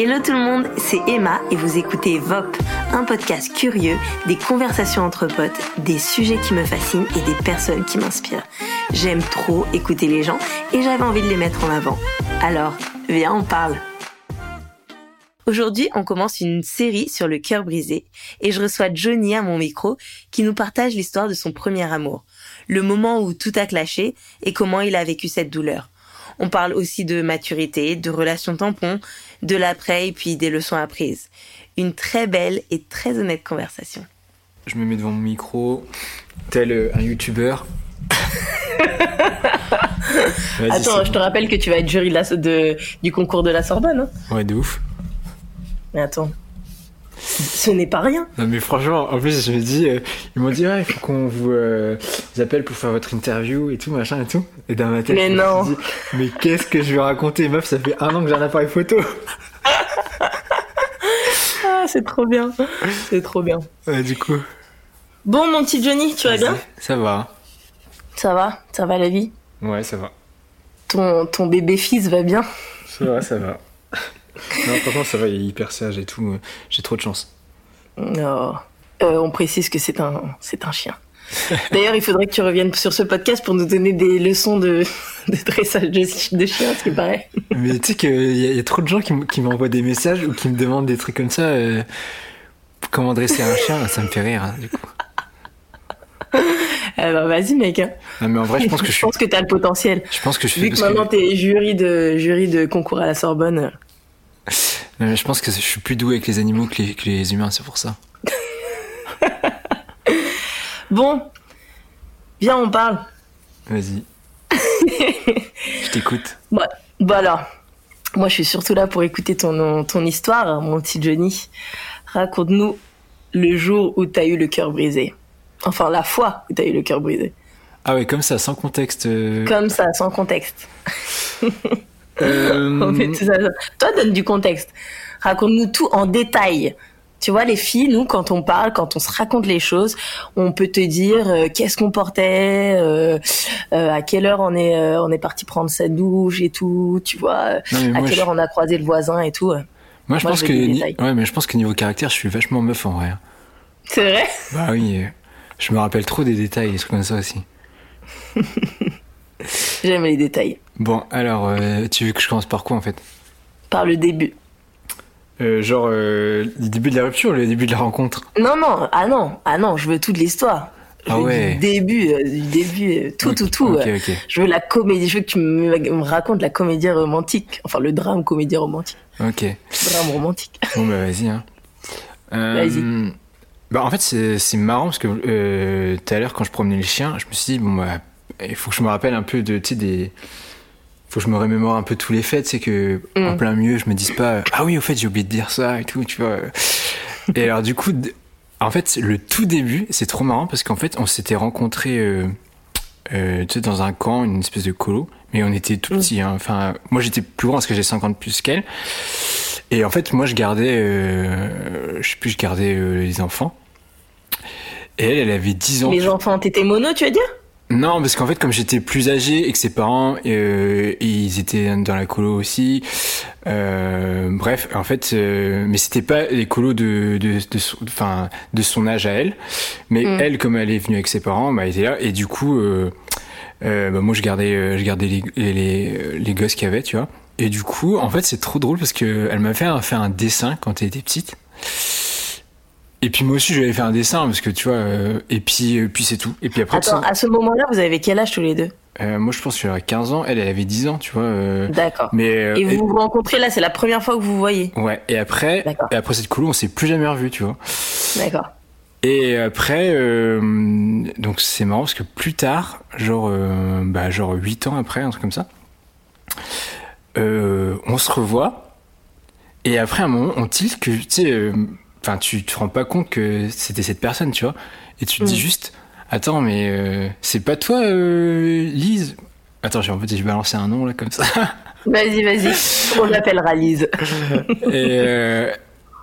Hello tout le monde, c'est Emma et vous écoutez VOP, un podcast curieux, des conversations entre potes, des sujets qui me fascinent et des personnes qui m'inspirent. J'aime trop écouter les gens et j'avais envie de les mettre en avant. Alors, viens on parle. Aujourd'hui, on commence une série sur le cœur brisé et je reçois Johnny à mon micro qui nous partage l'histoire de son premier amour, le moment où tout a clashé et comment il a vécu cette douleur. On parle aussi de maturité, de relations tampons, de l'après et puis des leçons apprises. Une très belle et très honnête conversation. Je me mets devant mon micro, tel un youtubeur. Vas-y, attends, je te rappelle que tu vas être jury du concours de la Sorbonne. Hein. Ouais, de ouf. Mais attends, ce n'est pas rien. Non mais franchement, en plus je me dis, ils m'ont dit ouais, il faut qu'on vous appelle pour faire votre interview et tout machin et tout. Et dans ma tête, mais non. Je me suis dit, mais qu'est-ce que je vais raconter, meuf, ça fait un an que j'ai un appareil photo. Ah, c'est trop bien, c'est trop bien. Ouais, du coup. Bon mon petit Johnny, tu vas bien ? Ça va. Ça va la vie ? Ouais, ça va. Ton bébé fils va bien ? Ça va. Non, franchement, ça va, il est hyper sage et tout. J'ai trop de chance. Oh. On précise que c'est un chien. D'ailleurs, il faudrait que tu reviennes sur ce podcast pour nous donner des leçons de dressage de chien, ce qui paraît. Mais tu sais qu'il y a trop de gens qui m'envoient des messages ou qui me demandent des trucs comme ça. Comment dresser un chien, ça me fait rire, hein, du coup. Alors vas-y mec. Non, mais en vrai, je pense que t'as le potentiel. Je pense que je fais. Vu que maintenant t'es jury de concours à la Sorbonne. Je pense que je suis plus doué avec les animaux que les humains, c'est pour ça. Bon, viens, on parle. Vas-y. Je t'écoute. Ouais. Bah alors, moi je suis surtout là pour écouter ton histoire, mon petit Johnny. Raconte-nous le jour où t'as eu le cœur brisé. Enfin, la fois où t'as eu le cœur brisé. Ah ouais, comme ça, sans contexte. Comme ça, sans contexte. On fait tout ça. Toi, donne du contexte. Raconte-nous tout en détail. Tu vois, les filles, nous, quand on parle, quand on se raconte les choses, on peut te dire qu'est-ce qu'on portait, à quelle heure on est parti prendre sa douche et tout, tu vois, non, à quelle heure on a croisé le voisin et tout. Moi, je pense que niveau caractère, je suis vachement meuf en vrai. C'est vrai ? Bah oui, je me rappelle trop des détails, des trucs comme ça aussi. J'aime les détails. Bon, alors, tu veux que je commence par quoi, en fait ? Par le début. Le début de la rupture, le début de la rencontre ? Non, je veux toute l'histoire. Du début, tout. Okay. Je veux la comédie, je veux que tu me racontes la comédie romantique, enfin le drame comédie romantique. Ok. Drame romantique. Bon, bah vas-y, hein. Vas-y. Bah en fait, c'est marrant parce que tout à l'heure, quand je promenais le chien, je me suis dit, bon, bah, il faut que je me rappelle un peu de, tu sais, des... Faut que je me remémore un peu tous les faits, tu sais, que en plein milieu, je me dise pas « Ah oui, au fait, j'ai oublié de dire ça et tout, tu vois. » Et alors du coup, en fait, le tout début, c'est trop marrant parce qu'en fait, on s'était rencontrés, tu sais, dans un camp, une espèce de colo, mais on était tout petits, hein. Enfin, moi, j'étais plus grand parce que j'ai 50 plus qu'elle. Et en fait, moi, je gardais les enfants. Et elle avait 10 ans. Les enfants, t'étais mono, tu veux dire ? Non, parce qu'en fait, comme j'étais plus âgé et que ses parents, ils étaient dans la colo aussi. Bref, en fait, mais c'était pas les colos de son âge à elle. Mais elle, comme elle est venue avec ses parents, bah, elle était là. Et du coup, bah, moi, je gardais les gosses qu'il y avait, tu vois. Et du coup, en fait, c'est trop drôle parce que elle m'a fait un dessin quand elle était petite. Et puis moi aussi j'avais fait un dessin parce que tu vois et puis c'est tout. Et puis après attends, à ce moment-là, vous avez quel âge tous les deux ? Moi je pense que j'avais 15 ans, elle avait 10 ans, tu vois. D'accord. Mais et vous rencontrez là, c'est la première fois que vous vous voyez. Ouais, et après d'accord. Et après cette colo, on s'est plus jamais revus, tu vois. D'accord. Et après donc c'est marrant parce que plus tard, genre 8 ans après, un truc comme ça. On se revoit et après à un moment, on tilte que tu sais enfin, tu te rends pas compte que c'était cette personne, tu vois. Et tu te dis juste, attends, mais c'est pas toi, Lise. Attends, j'ai balancé un nom, là, comme ça. Vas-y. On l'appellera Lise.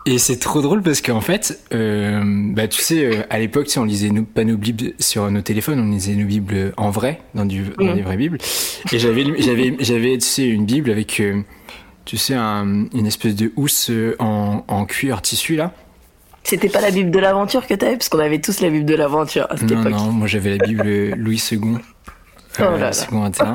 Et c'est trop drôle parce qu'en fait, bah, tu sais, à l'époque, tu sais, on lisait pas nos bibles sur nos téléphones, on lisait nos bibles en vrai, dans des vraies bibles. Et j'avais tu sais, une bible avec... tu sais, une espèce de housse en cuir tissu, là. C'était pas la Bible de l'aventure que t'avais, parce qu'on avait tous la Bible de l'aventure à cette époque. Non, moi j'avais la Bible Louis II. Second intérêt.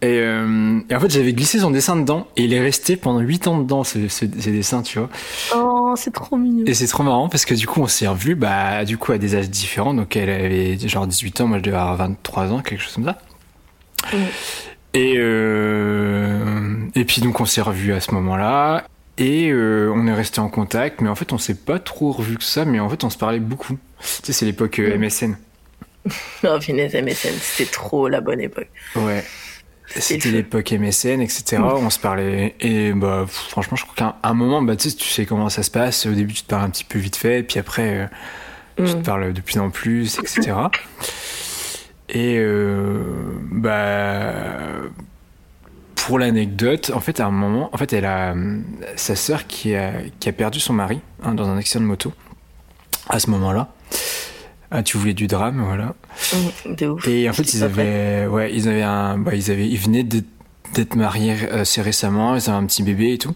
Et en fait, j'avais glissé son dessin dedans et il est resté pendant 8 ans dedans, ces dessins, tu vois. Oh, c'est trop mignon. Et c'est trop marrant parce que du coup, on s'est revus, bah, du coup, à des âges différents. Donc, elle avait genre 18 ans, moi je devais avoir 23 ans, quelque chose comme ça. Oui. Et puis, donc, on s'est revus à ce moment-là et on est resté en contact, mais en fait, on s'est pas trop revus que ça, mais en fait, on se parlait beaucoup. Tu sais, c'est l'époque MSN. Non, finesse, MSN, c'était trop la bonne époque. Ouais. C'était l'époque MSN, etc. On se parlait. Et bah, franchement, je crois qu'à un moment, bah, tu sais comment ça se passe. Au début, tu te parles un petit peu vite fait. Puis après, tu te parles de plus en plus, etc. Et bah, pour l'anecdote, en fait, à un moment, en fait, elle a sa sœur qui a perdu son mari dans un accident de moto à ce moment-là. Ah, tu voulais du drame, voilà. De ouf. Et en fait, ils venaient d'être mariés assez récemment, ils avaient un petit bébé et tout.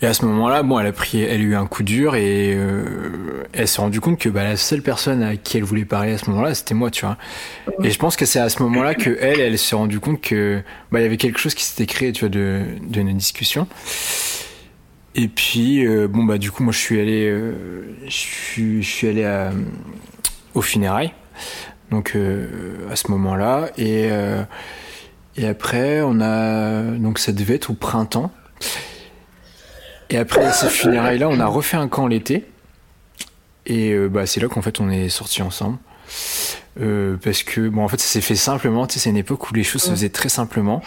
Et à ce moment-là, bon, elle a eu un coup dur et elle s'est rendue compte que bah, la seule personne à qui elle voulait parler à ce moment-là, c'était moi, tu vois. Et je pense que c'est à ce moment-là que elle s'est rendue compte que bah, il y avait quelque chose qui s'était créé, tu vois, de nos discussions. Et puis, bon, bah, du coup, moi, je suis allé au funérailles, donc, à ce moment-là. Et après, donc, ça devait être au printemps. Et après, ces funérailles-là, on a refait un camp l'été. Et, bah, c'est là qu'en fait, on est sortis ensemble. Parce que bon en fait ça s'est fait simplement, tu sais, c'est une époque où les choses se faisaient très simplement.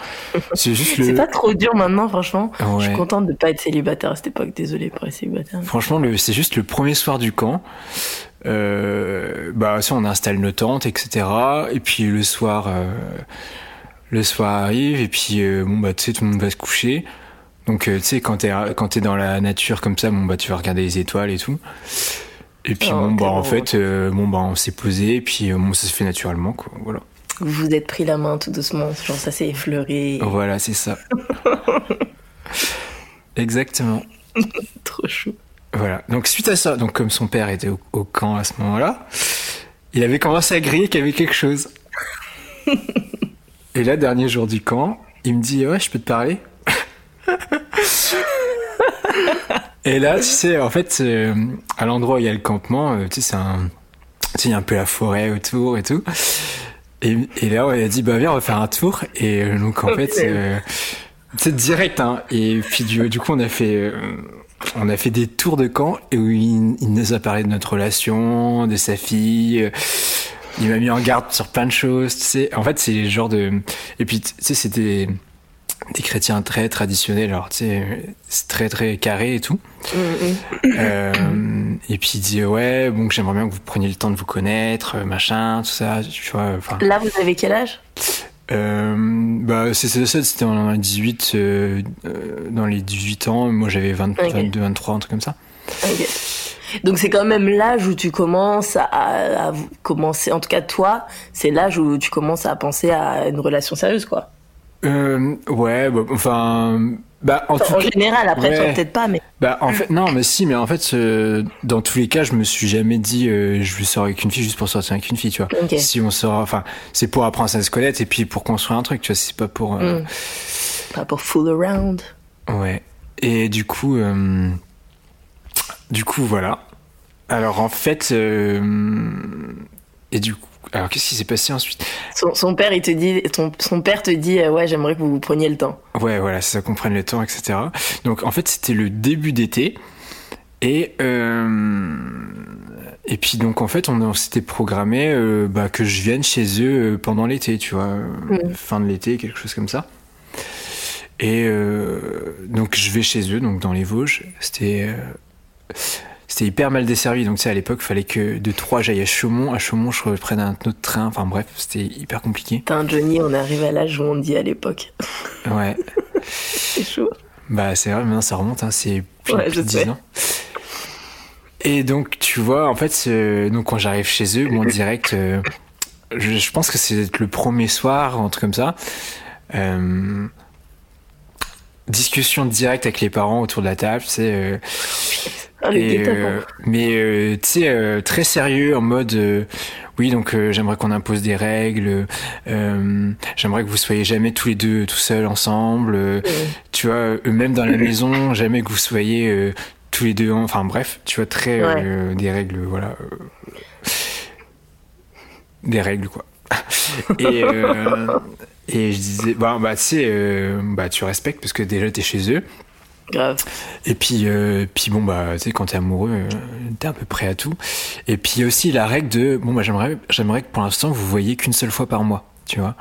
C'est juste c'est pas trop dur maintenant, franchement. Ouais. Je suis contente de pas être célibataire à cette époque, désolé pour les célibataires. Franchement, c'est juste le premier soir du camp. Bah ça, on installe nos tentes, etc. Et puis le soir arrive et puis bon bah tu sais, tout le monde va se coucher. Donc tu sais, quand t'es dans la nature comme ça, bon bah tu vas regarder les étoiles et tout. Et puis bon, bah, en fait, bon, bah, on s'est posé, et puis bon, ça se fait naturellement, quoi. Voilà. Vous vous êtes pris la main tout doucement, genre ça s'est effleuré. Voilà, c'est ça. Exactement. Trop chou. Voilà. Donc, suite à ça, donc, comme son père était au camp à ce moment-là, il avait commencé à griller qu'il y avait quelque chose. Et là, dernier jour du camp, il me dit, ouais, je peux te parler. Et là, tu sais, en fait, à l'endroit où il y a le campement, tu sais, il y a un peu la forêt autour et tout. Et là, on a dit, bah viens, on va faire un tour. Et donc, en fait, c'est direct, hein. Et puis, du coup, on a fait des tours de camp et où il nous a parlé de notre relation, de sa fille. Il m'a mis en garde sur plein de choses, tu sais. En fait, c'est les genres de... Et puis, tu sais, c'était... des chrétiens très traditionnels, alors tu sais, c'est très très carré et tout. Et puis il dit ouais, bon, que j'aimerais bien que vous preniez le temps de vous connaître, machin, tout ça, tu vois. Fin... Là, vous avez quel âge ? Bah, c'est ça, c'était en 18, dans les 18 ans, moi j'avais 22, 23, un truc comme ça. Okay. Donc c'est quand même l'âge où tu commences à commencer, en tout cas toi, c'est l'âge où tu commences à penser à une relation sérieuse, quoi. Ouais, bah, enfin, bah, en général, après, ouais, toi, peut-être pas, mais. Bah, en fait, non, mais si, mais en fait, dans tous les cas, je me suis jamais dit, je vais sortir avec une fille juste pour sortir avec une fille, tu vois. Okay. Si on sort, enfin, c'est pour apprendre à se connaître et puis pour construire un truc, tu vois, c'est pas pour. Pas pour fool around. Ouais. Et du coup, voilà. Alors, en fait, et du coup, alors, qu'est-ce qui s'est passé ensuite ? Son père, il te dit, son père te dit, ouais, j'aimerais que vous preniez le temps. Ouais, voilà, c'est ça, qu'on prenne le temps, etc. Donc, en fait, c'était le début d'été. Et puis, donc, en fait, on s'était programmé bah, que je vienne chez eux pendant l'été, tu vois. Fin de l'été, quelque chose comme ça. Et donc, je vais chez eux, donc dans les Vosges. C'était hyper mal desservi, donc tu sais, à l'époque, il fallait que de Troyes, j'aille à Chaumont. À Chaumont, je reprenne un autre train. Enfin bref, c'était hyper compliqué. Putain, Jenny, on arrive à l'âge où on dit à l'époque. Ouais. C'est chaud. Bah, c'est vrai, maintenant ça remonte, hein. C'est plus de 10 ans. Et donc, tu vois, en fait, donc, quand j'arrive chez eux, bon, direct, je pense que c'est le premier soir, un truc comme ça. discussion directe avec les parents autour de la table, c'est tu sais, très sérieux, en mode oui, donc j'aimerais qu'on impose des règles, j'aimerais que vous soyez jamais tous les deux tout seuls ensemble, tu vois, même dans la maison, jamais que vous soyez tous les deux, enfin bref, tu vois, très des règles, voilà, des règles quoi. Et je disais, bah tu sais, tu respectes parce que déjà t'es chez eux. Grave. Et puis bon, bah, tu sais, quand t'es amoureux, t'es à peu près à tout. Et puis aussi la règle de, bon, bah, j'aimerais que pour l'instant vous voyiez qu'une seule fois par mois, tu vois.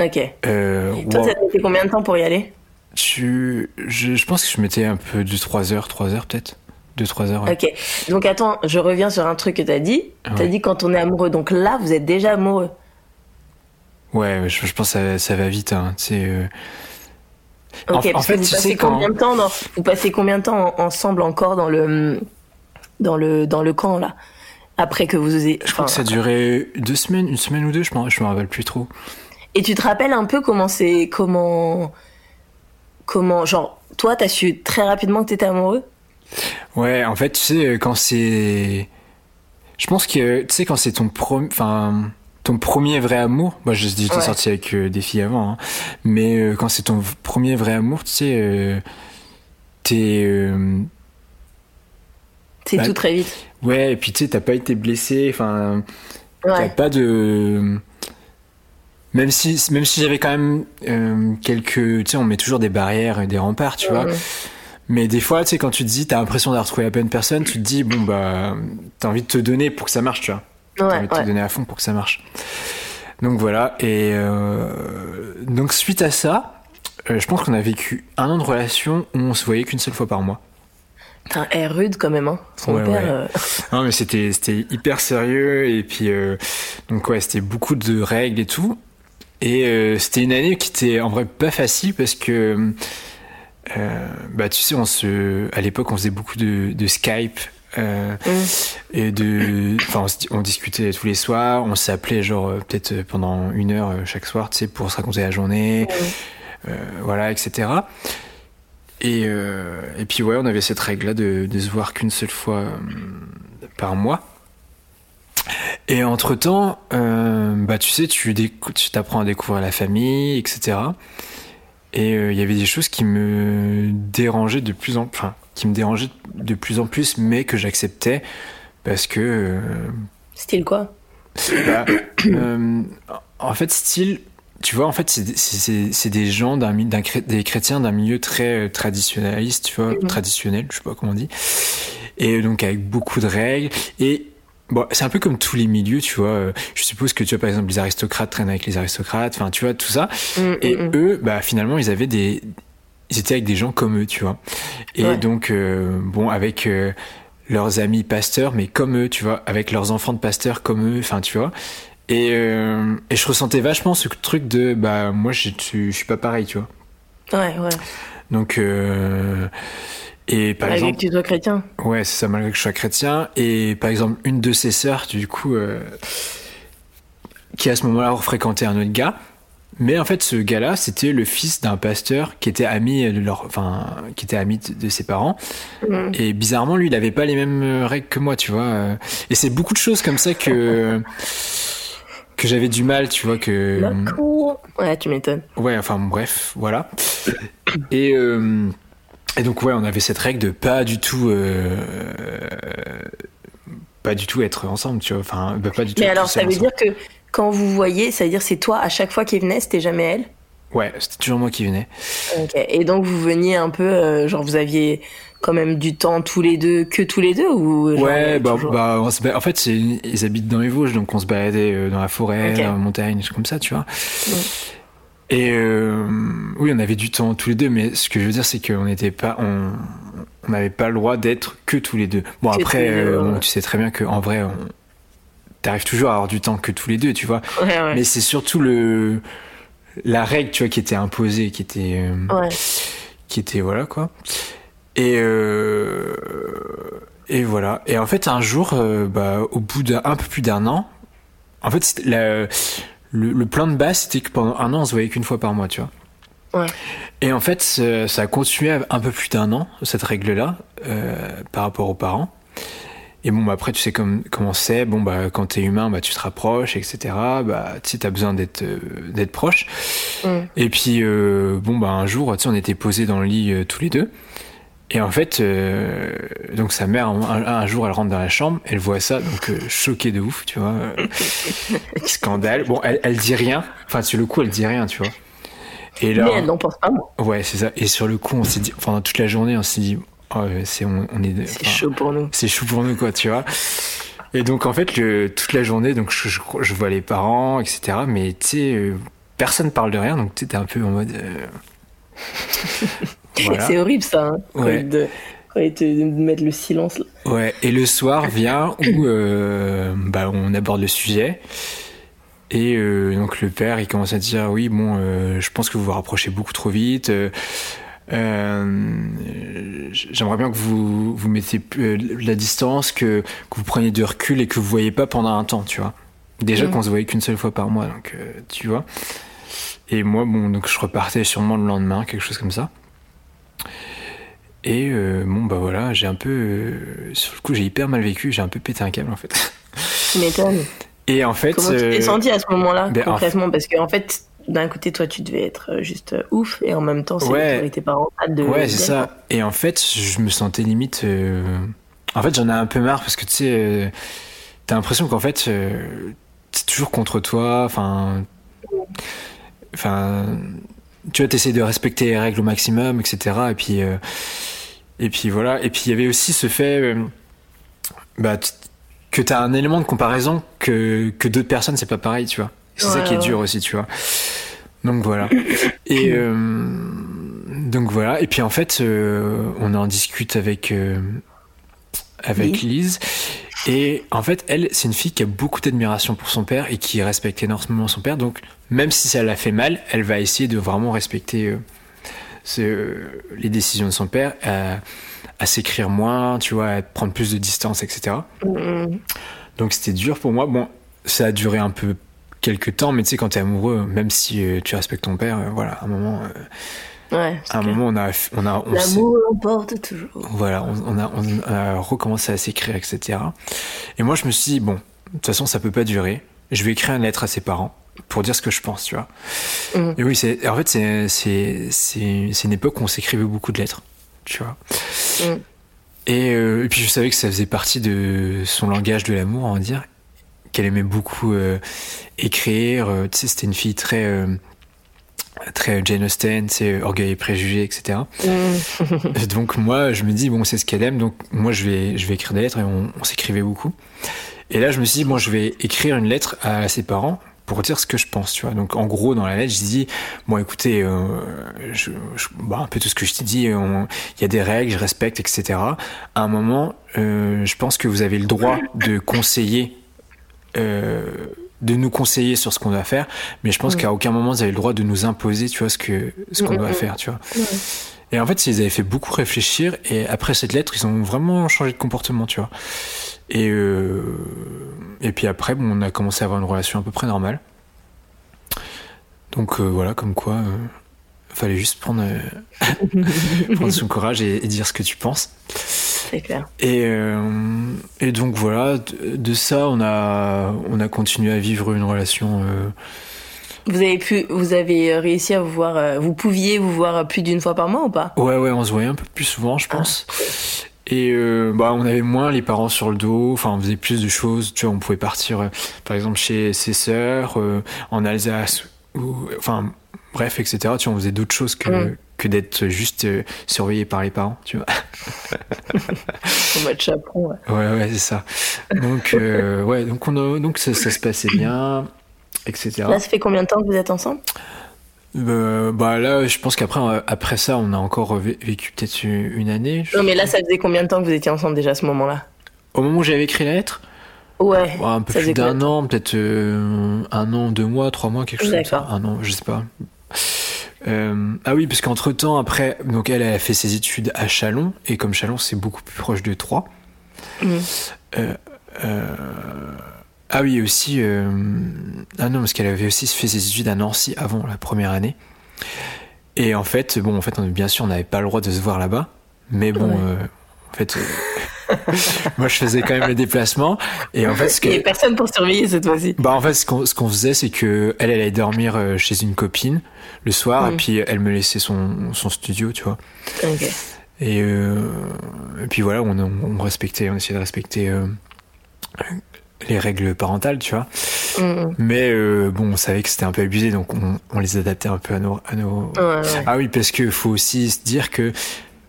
Ok. Toi, ça t'a fait combien de temps pour y aller? Je pense que je mettais un peu de 3 heures peut-être. 2-3 heures. Ouais. Ok. Donc attends, je reviens sur un truc que t'as dit. Ouais. T'as dit quand on est amoureux. Donc là, vous êtes déjà amoureux. Ouais, je pense que ça va vite, hein. Tu sais. Ok, en fait, vous passez combien de temps ensemble encore dans le camp là, après que vous osez. Je crois que ça a duré 2 semaines, 1 semaine ou 2, je me rappelle plus trop. Et tu te rappelles un peu comment genre toi t'as su très rapidement que t'étais amoureux? Ouais, en fait, tu sais, quand c'est, je pense que tu sais quand c'est ton premier vrai amour, moi je dis t'es sorti avec des filles avant, hein. Mais quand c'est ton premier vrai amour, tu sais, c'est tout très vite. Ouais, et puis tu sais, t'as pas été blessé, enfin, t'as pas de, même si j'avais quand même quelques, tu sais, on met toujours des barrières et des remparts, tu vois. Mais des fois, tu sais, quand tu te dis, t'as l'impression d'avoir trouvé la bonne personne, tu te dis, bon bah, t'as envie de te donner pour que ça marche, tu vois. T'as envie de te donner à fond pour que ça marche. Donc voilà. Et donc suite à ça, je pense qu'on a vécu 1 an de relation où on se voyait qu'une seule fois par mois. Putain, air rude quand même, hein. Non mais c'était hyper sérieux, et puis donc c'était beaucoup de règles et tout. Et c'était une année qui était en vrai pas facile parce que tu sais, à l'époque on faisait beaucoup de Skype. Et on discutait tous les soirs, on s'appelait genre peut-être pendant 1 heure chaque soir, tu sais, pour se raconter la journée, voilà, etc. Et puis on avait cette règle-là de se voir qu'une seule fois par mois. Et entre-temps, tu sais, tu t'apprends à découvrir la famille, etc. Et il y avait des choses qui me dérangeaient de plus en plus. Qui me dérangeait de plus en plus, mais que j'acceptais parce que style quoi, en fait, style, tu vois, en fait c'est des gens des chrétiens d'un milieu très traditionnaliste, tu vois, traditionnel, je sais pas comment on dit, et donc avec beaucoup de règles. Et bon, c'est un peu comme tous les milieux, tu vois, je suppose que, tu vois, par exemple, les aristocrates traînent avec les aristocrates, enfin, tu vois, tout ça. Et eux, finalement, ils étaient avec des gens comme eux, tu vois. Et donc, avec leurs amis pasteurs, mais comme eux, tu vois, avec leurs enfants de pasteurs comme eux, enfin, tu vois. Et je ressentais vachement ce truc de, moi, je suis pas pareil, tu vois. Ouais, ouais. Donc, et par exemple... Malgré que tu sois chrétien. Ouais, c'est ça, malgré que je sois chrétien. Et par exemple, une de ses sœurs, du coup, qui à ce moment-là fréquentait un autre gars. Mais en fait, ce gars-là, c'était le fils d'un pasteur qui était ami de ses parents. Et bizarrement, lui, il avait pas les mêmes règles que moi, tu vois. Et c'est beaucoup de choses comme ça que j'avais du mal, tu vois, que... Ouais, tu m'étonnes. Ouais, enfin, bref, voilà. Et donc, on avait cette règle de pas du tout être ensemble, tu vois. Enfin, pas du tout. Mais alors, ça veut dire que... Quand vous voyez, c'est-à-dire c'est toi à chaque fois qu'elle venait, c'était jamais elle? Ouais, c'était toujours moi qui venais. Ok. Et donc vous veniez un peu, vous aviez quand même du temps tous les deux ou? Ouais, en fait, ils habitent dans les Vosges, donc on se baladait dans la forêt, dans la montagne, comme ça, tu vois. Ouais. Et oui, on avait du temps tous les deux, mais ce que je veux dire, c'est qu'on n'était pas, on n'avait pas le droit d'être que tous les deux. Bon, après, tu sais très bien qu'en vrai, t'arrives toujours à avoir du temps que tous les deux, tu vois. Ouais, ouais. Mais c'est surtout la règle, tu vois, qui était imposée, qui était voilà quoi. Et voilà. Et en fait, un jour, au bout d'un peu plus d'1 an, en fait, le plan de base, c'était que pendant 1 an, on se voyait qu'une fois par mois, tu vois. Ouais. Et en fait, ça a continué un peu plus d'un an, cette règle-là, par rapport aux parents. Et bon, bah, après, tu sais comment c'est. Bon, bah, quand t'es humain, bah, tu te rapproches, etc. Bah, tu sais, t'as besoin d'être proche. Mm. Et puis, bon, bah, un jour, tu sais, on était posés dans le lit tous les deux. Et en fait, donc sa mère, un jour, elle rentre dans la chambre, elle voit ça, donc choquée de ouf, tu vois. Scandale. Bon, elle dit rien. Enfin, sur le coup, elle dit rien, tu vois. Et là, mais elle n'en pense pas, moi. Ouais, c'est ça. Et sur le coup, on s'est dit, enfin, toute la journée, on s'est dit, oh, c'est chaud pour nous. C'est chaud pour nous, quoi, tu vois. Et donc, en fait, toute la journée, donc, je vois les parents, etc. Mais, tu sais, personne parle de rien, donc, tu sais, t'es un peu en mode. Voilà. C'est horrible ça, hein, ouais. de mettre le silence là. Ouais, et le soir vient où bah, on aborde le sujet et donc le père il commence à dire oui bon je pense que vous vous rapprochez beaucoup trop vite, j'aimerais bien que vous mettez de la distance, que vous preniez du recul et que vous voyez pas pendant un temps, tu vois. Déjà qu'on se voyait qu'une seule fois par mois, donc tu vois. Et moi bon donc je repartais sûrement le lendemain, quelque chose comme ça. Et bon bah voilà, j'ai un peu sur le coup j'ai hyper mal vécu, j'ai un peu pété un câble en fait. Tu m'étonnes. Et en fait comment tu t'es senti à ce moment-là, ben, concrètement, parce que en fait d'un côté toi tu devais être juste ouf et en même temps c'est l'autorité parentale de. Ouais, c'est ça. Et en fait je me sentais limite en fait j'en ai un peu marre parce que tu sais t'as l'impression qu'en fait t'es toujours contre toi, enfin tu vois, t'essayes de respecter les règles au maximum, etc. Et puis voilà. Et puis il y avait aussi ce fait bah, que t'as un élément de comparaison que d'autres personnes c'est pas pareil, tu vois. C'est ça qui est dur aussi, tu vois. Donc voilà. Et donc voilà. Et puis en fait, on en discute avec Lise. Et en fait, elle, c'est une fille qui a beaucoup d'admiration pour son père et qui respecte énormément son père. Donc, même si ça l'a fait mal, elle va essayer de vraiment respecter les décisions de son père, à s'écrire moins, tu vois, à prendre plus de distance, etc. Mmh. Donc, c'était dur pour moi. Bon, ça a duré un peu quelques temps, mais tu sais, quand t'es amoureux, même si tu respectes ton père, voilà, à un moment. Ouais, à un moment, on l'amour l'emporte toujours. Voilà, on a recommencé à s'écrire, etc. Et moi, je me suis dit, bon, de toute façon, ça peut pas durer. Je vais écrire une lettre à ses parents pour dire ce que je pense, tu vois. Mm. Et oui, c'est une époque où on s'écrivait beaucoup de lettres, tu vois. Mm. Et puis, je savais que ça faisait partie de son langage de l'amour, on va dire, qu'elle aimait beaucoup écrire. Tu sais, c'était une fille très Jane Austen, c'est Orgueil et Préjugés, etc. Mmh. Donc moi, je me dis bon, c'est ce qu'elle aime, donc moi je vais écrire des lettres et on s'écrivait beaucoup. Et là, je me suis dit bon, je vais écrire une lettre à ses parents pour dire ce que je pense, tu vois. Donc en gros, dans la lettre, je dis bon, écoutez, un peu tout ce que je t'ai dit, il y a des règles, je respecte, etc. À un moment, je pense que vous avez le droit de conseiller. De nous conseiller sur ce qu'on doit faire, mais je pense qu'à aucun moment ils avaient le droit de nous imposer, tu vois, ce qu'on doit faire, tu vois. Et en fait, ils avaient fait beaucoup réfléchir, et après cette lettre, ils ont vraiment changé de comportement, tu vois. Et puis après, bon, on a commencé à avoir une relation à peu près normale. Donc voilà, comme quoi, fallait juste prendre son courage et dire ce que tu penses. C'est clair. Et donc voilà, de ça on a continué à vivre une relation. Vous avez réussi à vous voir, vous pouviez vous voir plus d'une fois par mois ou pas ? Ouais, on se voyait un peu plus souvent, je pense. Ah. Et bah on avait moins les parents sur le dos, enfin on faisait plus de choses, tu vois, on pouvait partir par exemple chez ses sœurs en Alsace, enfin bref, etc. Tu vois, on faisait d'autres choses que d'être juste surveillé par les parents, tu vois. En mode chaperon, ouais. Ouais, c'est ça. Donc, ça se passait bien, etc. Là, ça fait combien de temps que vous êtes ensemble ? Là, je pense qu'après ça, on a encore vécu peut-être une année. Non, mais là, ça faisait combien de temps que vous étiez ensemble déjà à ce moment-là ? Au moment où j'avais écrit la lettre ? Ouais. Un peu plus d'un an, peut-être un an, 2 mois, 3 mois, quelque chose comme ça. Un an, je sais pas. Ah oui, parce qu'entre temps, après, donc elle a fait ses études à Chalon, et comme Chalon, c'est beaucoup plus proche de Troyes. Mmh. Ah oui, aussi. Ah non, parce qu'elle avait aussi fait ses études à Nancy avant la première année. Et en fait, bon, bien sûr, on n'avait pas le droit de se voir là-bas, mais bon, en fait, moi, je faisais quand même le déplacement. Et en fait, il n'y avait personne pour surveiller cette fois-ci. Bah, en fait, ce qu'on faisait, c'est que elle allait dormir chez une copine le soir, et puis elle me laissait son studio, tu vois. Ok. Et puis voilà, on respectait, on essayait de respecter les règles parentales, tu vois. Mais bon, on savait que c'était un peu abusé, donc on les adaptait un peu à nos... Ouais. Ah oui, parce que faut aussi se dire que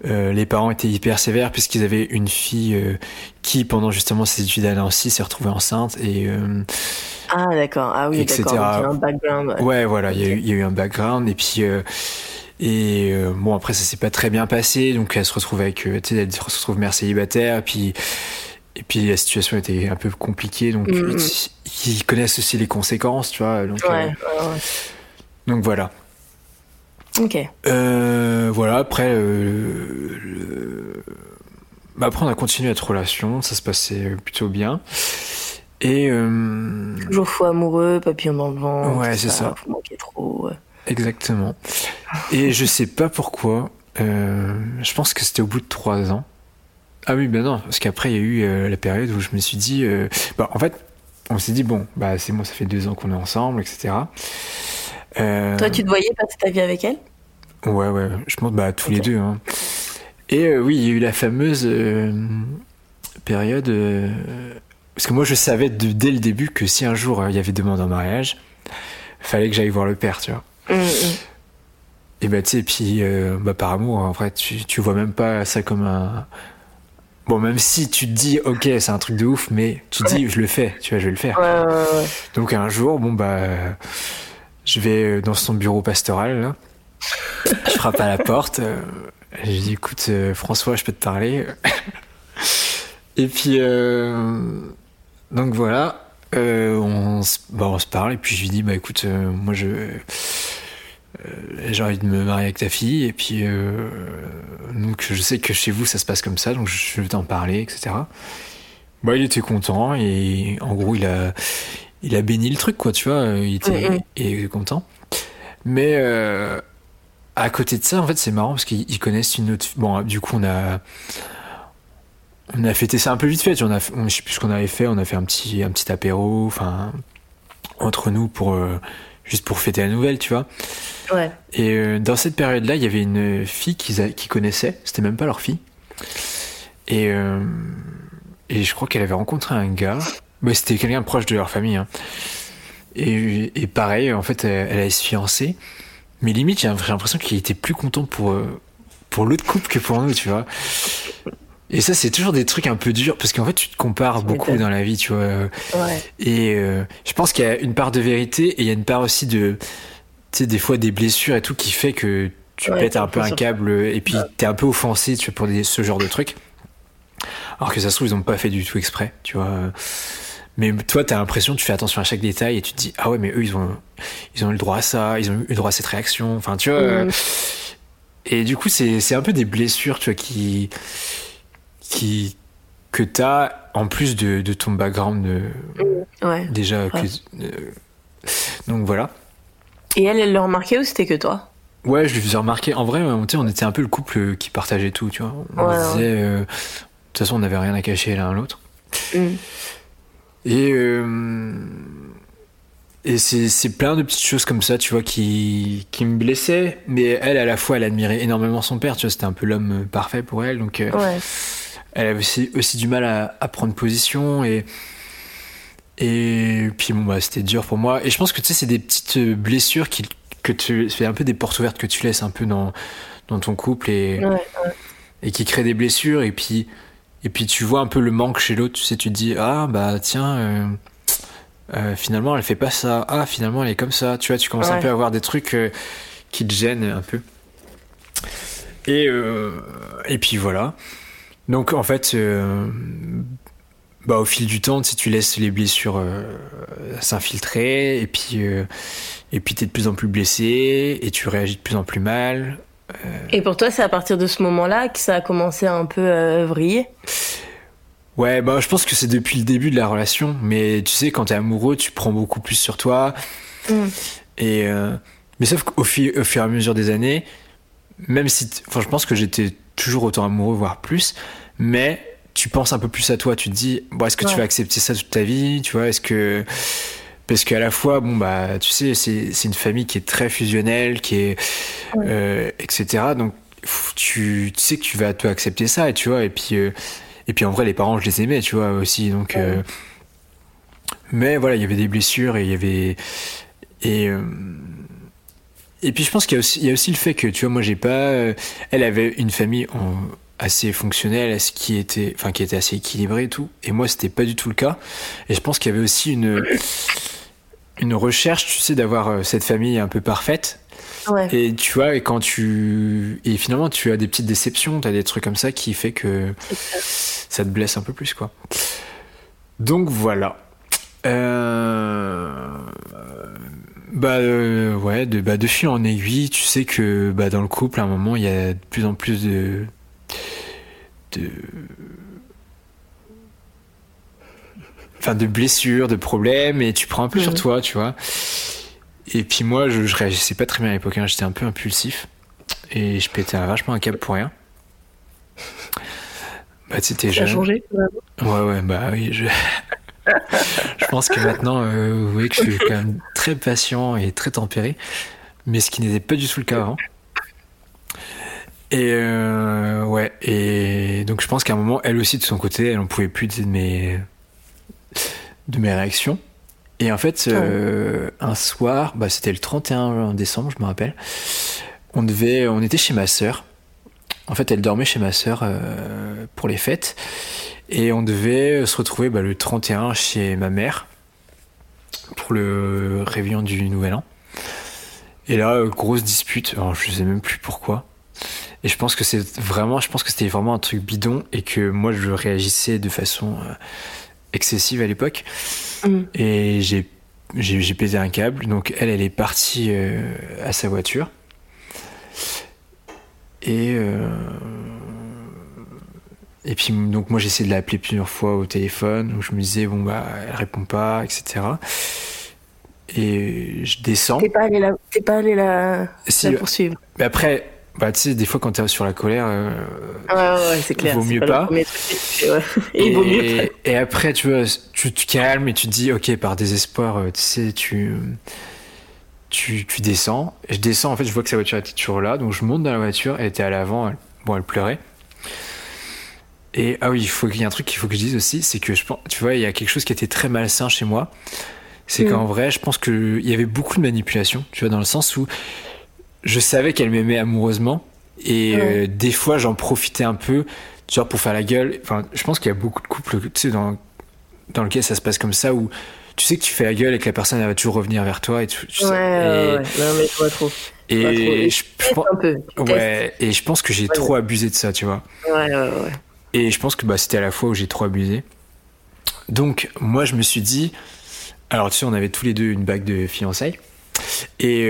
les parents étaient hyper sévères, puisqu'ils avaient une fille qui, pendant justement ses études à Nancy, s'est retrouvée enceinte et... Ah d'accord, ah oui, etc. D'accord, donc il y a un background. Ouais, voilà, okay. il y a eu un background, et puis... Et bon, après, ça s'est pas très bien passé, donc elle se retrouve avec, tu sais, elle se retrouve mère célibataire, et puis la situation était un peu compliquée, donc ils connaissent aussi les conséquences, tu vois. Donc, donc voilà. Ok. Voilà, après, bah, après, on a continué notre relation, ça se passait plutôt bien. Et. Toujours fou amoureux, papillon dans le ventre. Ouais, c'est ça. Faut manquer trop, ouais. Exactement. Et je sais pas pourquoi, je pense que c'était au bout de 3 ans. Ah oui, ben non, parce qu'après il y a eu la période où je me suis dit, bah, en fait, on s'est dit, bon, bah, c'est bon, ça fait 2 ans qu'on est ensemble, etc. Toi, tu te voyais passer ta vie avec elle ? Ouais, je pense, bah, tous les deux. Hein. Et oui, il y a eu la fameuse période, parce que moi je savais dès le début que si un jour il y avait demande en mariage, fallait que j'aille voir le père, tu vois. Et bah, tu sais, puis bah, par amour, en vrai, tu vois même pas ça comme un. Bon, même si tu te dis, ok, c'est un truc de ouf, mais tu te dis, je le fais, tu vois, je vais le faire. Ouais. Donc un jour, bon, bah, je vais dans son bureau pastoral, là. Je frappe à la porte, je dis, écoute, François, je peux te parler. Et puis, donc voilà. On se parle, et puis je lui dis, bah écoute, moi j'ai envie de me marier avec ta fille, et puis donc je sais que chez vous ça se passe comme ça, donc je vais t'en parler, etc. Bah, il était content, et en gros il a béni le truc, quoi, tu vois, il était content. Mais à côté de ça, en fait, c'est marrant parce qu'ils connaissent une autre, bon, du coup on a fêté ça un peu vite fait, tu vois, je sais plus ce qu'on avait fait, on a fait un petit apéro, enfin, entre nous, pour juste pour fêter la nouvelle, tu vois. Ouais. Et dans cette période-là, il y avait une fille qu'ils connaissaient, c'était même pas leur fille. Et je crois qu'elle avait rencontré un gars, mais c'était quelqu'un proche de leur famille, hein. Et pareil, en fait, elle allait se fiancer, mais limite, j'ai l'impression qu'il était plus content pour l'autre couple que pour nous, tu vois. Et ça, c'est toujours des trucs un peu durs, parce qu'en fait, tu te compares beaucoup dans la vie, tu vois. Ouais. Et je pense qu'il y a une part de vérité, et il y a une part aussi de, tu sais, des fois des blessures et tout, qui fait que tu pètes un peu un câble, et puis t'es un peu offensé, tu vois, pour ce genre de trucs. Alors que ça se trouve, ils n'ont pas fait du tout exprès, tu vois. Mais toi, t'as l'impression, tu fais attention à chaque détail, et tu te dis, ah ouais, mais eux, ils ont eu le droit à ça, ils ont eu le droit à cette réaction, enfin, tu vois. Et du coup, c'est un peu des blessures, tu vois, que t'as en plus de ton background déjà. Ouais. Donc voilà. Et elle l'a remarqué, ou c'était que toi ? Ouais, je lui faisais remarquer. En vrai, on était un peu le couple qui partageait tout, tu vois. On disait, de toute façon, on n'avait rien à cacher l'un à l'autre. Et c'est plein de petites choses comme ça, tu vois, qui me blessaient. Mais elle, à la fois, elle admirait énormément son père, tu vois, c'était un peu l'homme parfait pour elle, donc... Elle avait aussi du mal à prendre position, et puis bon, bah, c'était dur pour moi. Et je pense que, tu sais, c'est des petites blessures c'est un peu des portes ouvertes que tu laisses un peu dans ton couple, et qui créent des blessures, et puis tu vois un peu le manque chez l'autre, tu sais, tu te dis, ah bah tiens, finalement elle fait pas ça, ah finalement elle est comme ça, tu vois, tu commences un peu à avoir des trucs qui te gênent un peu. Et puis voilà. Donc en fait, bah, au fil du temps, tu laisses les blessures s'infiltrer, et puis t'es de plus en plus blessé, et tu réagis de plus en plus mal. Et pour toi, c'est à partir de ce moment-là que ça a commencé à un peu vriller ? Ouais, bah, je pense que c'est depuis le début de la relation, mais tu sais, quand t'es amoureux, tu prends beaucoup plus sur toi, et... Mais sauf qu'au fur et à mesure des années, même si, enfin, je pense que j'étais toujours autant amoureux, voire plus, mais tu penses un peu plus à toi, tu te dis, bon, est-ce que tu vas accepter ça toute ta vie, tu vois, est-ce que, parce qu'à la fois, bon, bah, tu sais, c'est une famille qui est très fusionnelle, qui est, etc. Donc, tu sais que tu vas te accepter ça, et tu vois, et puis en vrai, les parents, je les aimais, tu vois, aussi, donc, mais voilà, il y avait des blessures, et il y avait, et puis je pense qu'il y a aussi le fait que, tu vois, moi j'ai pas... elle avait une famille assez fonctionnelle, qui était assez équilibrée et tout. Et moi, c'était pas du tout le cas. Et je pense qu'il y avait aussi une recherche, tu sais, d'avoir cette famille un peu parfaite. Ouais. Et tu vois, et finalement, tu as des petites déceptions, tu as des trucs comme ça qui fait que ça te blesse un peu plus, quoi. Donc voilà. De fil en aiguille, tu sais que bah, dans le couple, à un moment, il y a de plus en plus de blessures, de problèmes, et tu prends un peu sur toi, tu vois. Et puis moi, je réagissais pas très bien à l'époque, hein, j'étais un peu impulsif, et je pétais vachement un câble pour rien. Bah, tu sais, t'es jeune. Ça a changé, vraiment. Ouais, bah oui, je pense que maintenant, vous voyez que je suis quand même très patient et très tempéré, mais ce qui n'était pas du tout le cas avant. Et donc je pense qu'à un moment, elle aussi de son côté, elle en pouvait plus de mes réactions. Et en fait, un soir, bah, c'était le 31 décembre, je me rappelle, on était chez ma sœur. En fait, elle dormait chez ma sœur pour les fêtes. Et on devait se retrouver bah, le 31 chez ma mère pour le réveillon du Nouvel An. Et là, grosse dispute. Alors, je sais même plus pourquoi. Et je pense que c'était vraiment un truc bidon et que moi, je réagissais de façon excessive à l'époque. Mmh. Et j'ai pété un câble. Donc, elle est partie à sa voiture. Et puis donc moi j'essayais de l'appeler plusieurs fois au téléphone, donc je me disais bon bah elle répond pas, etc. Et je descends. T'es pas allé la poursuivre. Mais après bah tu sais des fois quand t'es sur la colère, c'est clair. Vaut mieux pas. Il vaut mieux pas. Et après tu vois tu te calmes et tu te dis ok par désespoir tu sais tu descends. Je descends en fait je vois que sa voiture était toujours là donc je monte dans la voiture, elle était à l'avant, elle pleurait. Et ah oui, il y a un truc qu'il faut que je dise aussi, c'est que je pense, tu vois, il y a quelque chose qui était très malsain chez moi. C'est qu'en vrai, je pense que il y avait beaucoup de manipulation, tu vois, dans le sens où je savais qu'elle m'aimait amoureusement et des fois j'en profitais un peu, genre pour faire la gueule. Enfin, je pense qu'il y a beaucoup de couples, tu sais, dans lequel ça se passe comme ça où tu sais que tu fais la gueule et que la personne elle va toujours revenir vers toi et tout. Non mais toi trop. Et je pense que j'ai trop abusé de ça, tu vois. Ouais. Et je pense que bah, c'était à la fois où j'ai trop abusé. Donc, moi, je me suis dit... Alors, tu sais, on avait tous les deux une bague de fiançailles. Et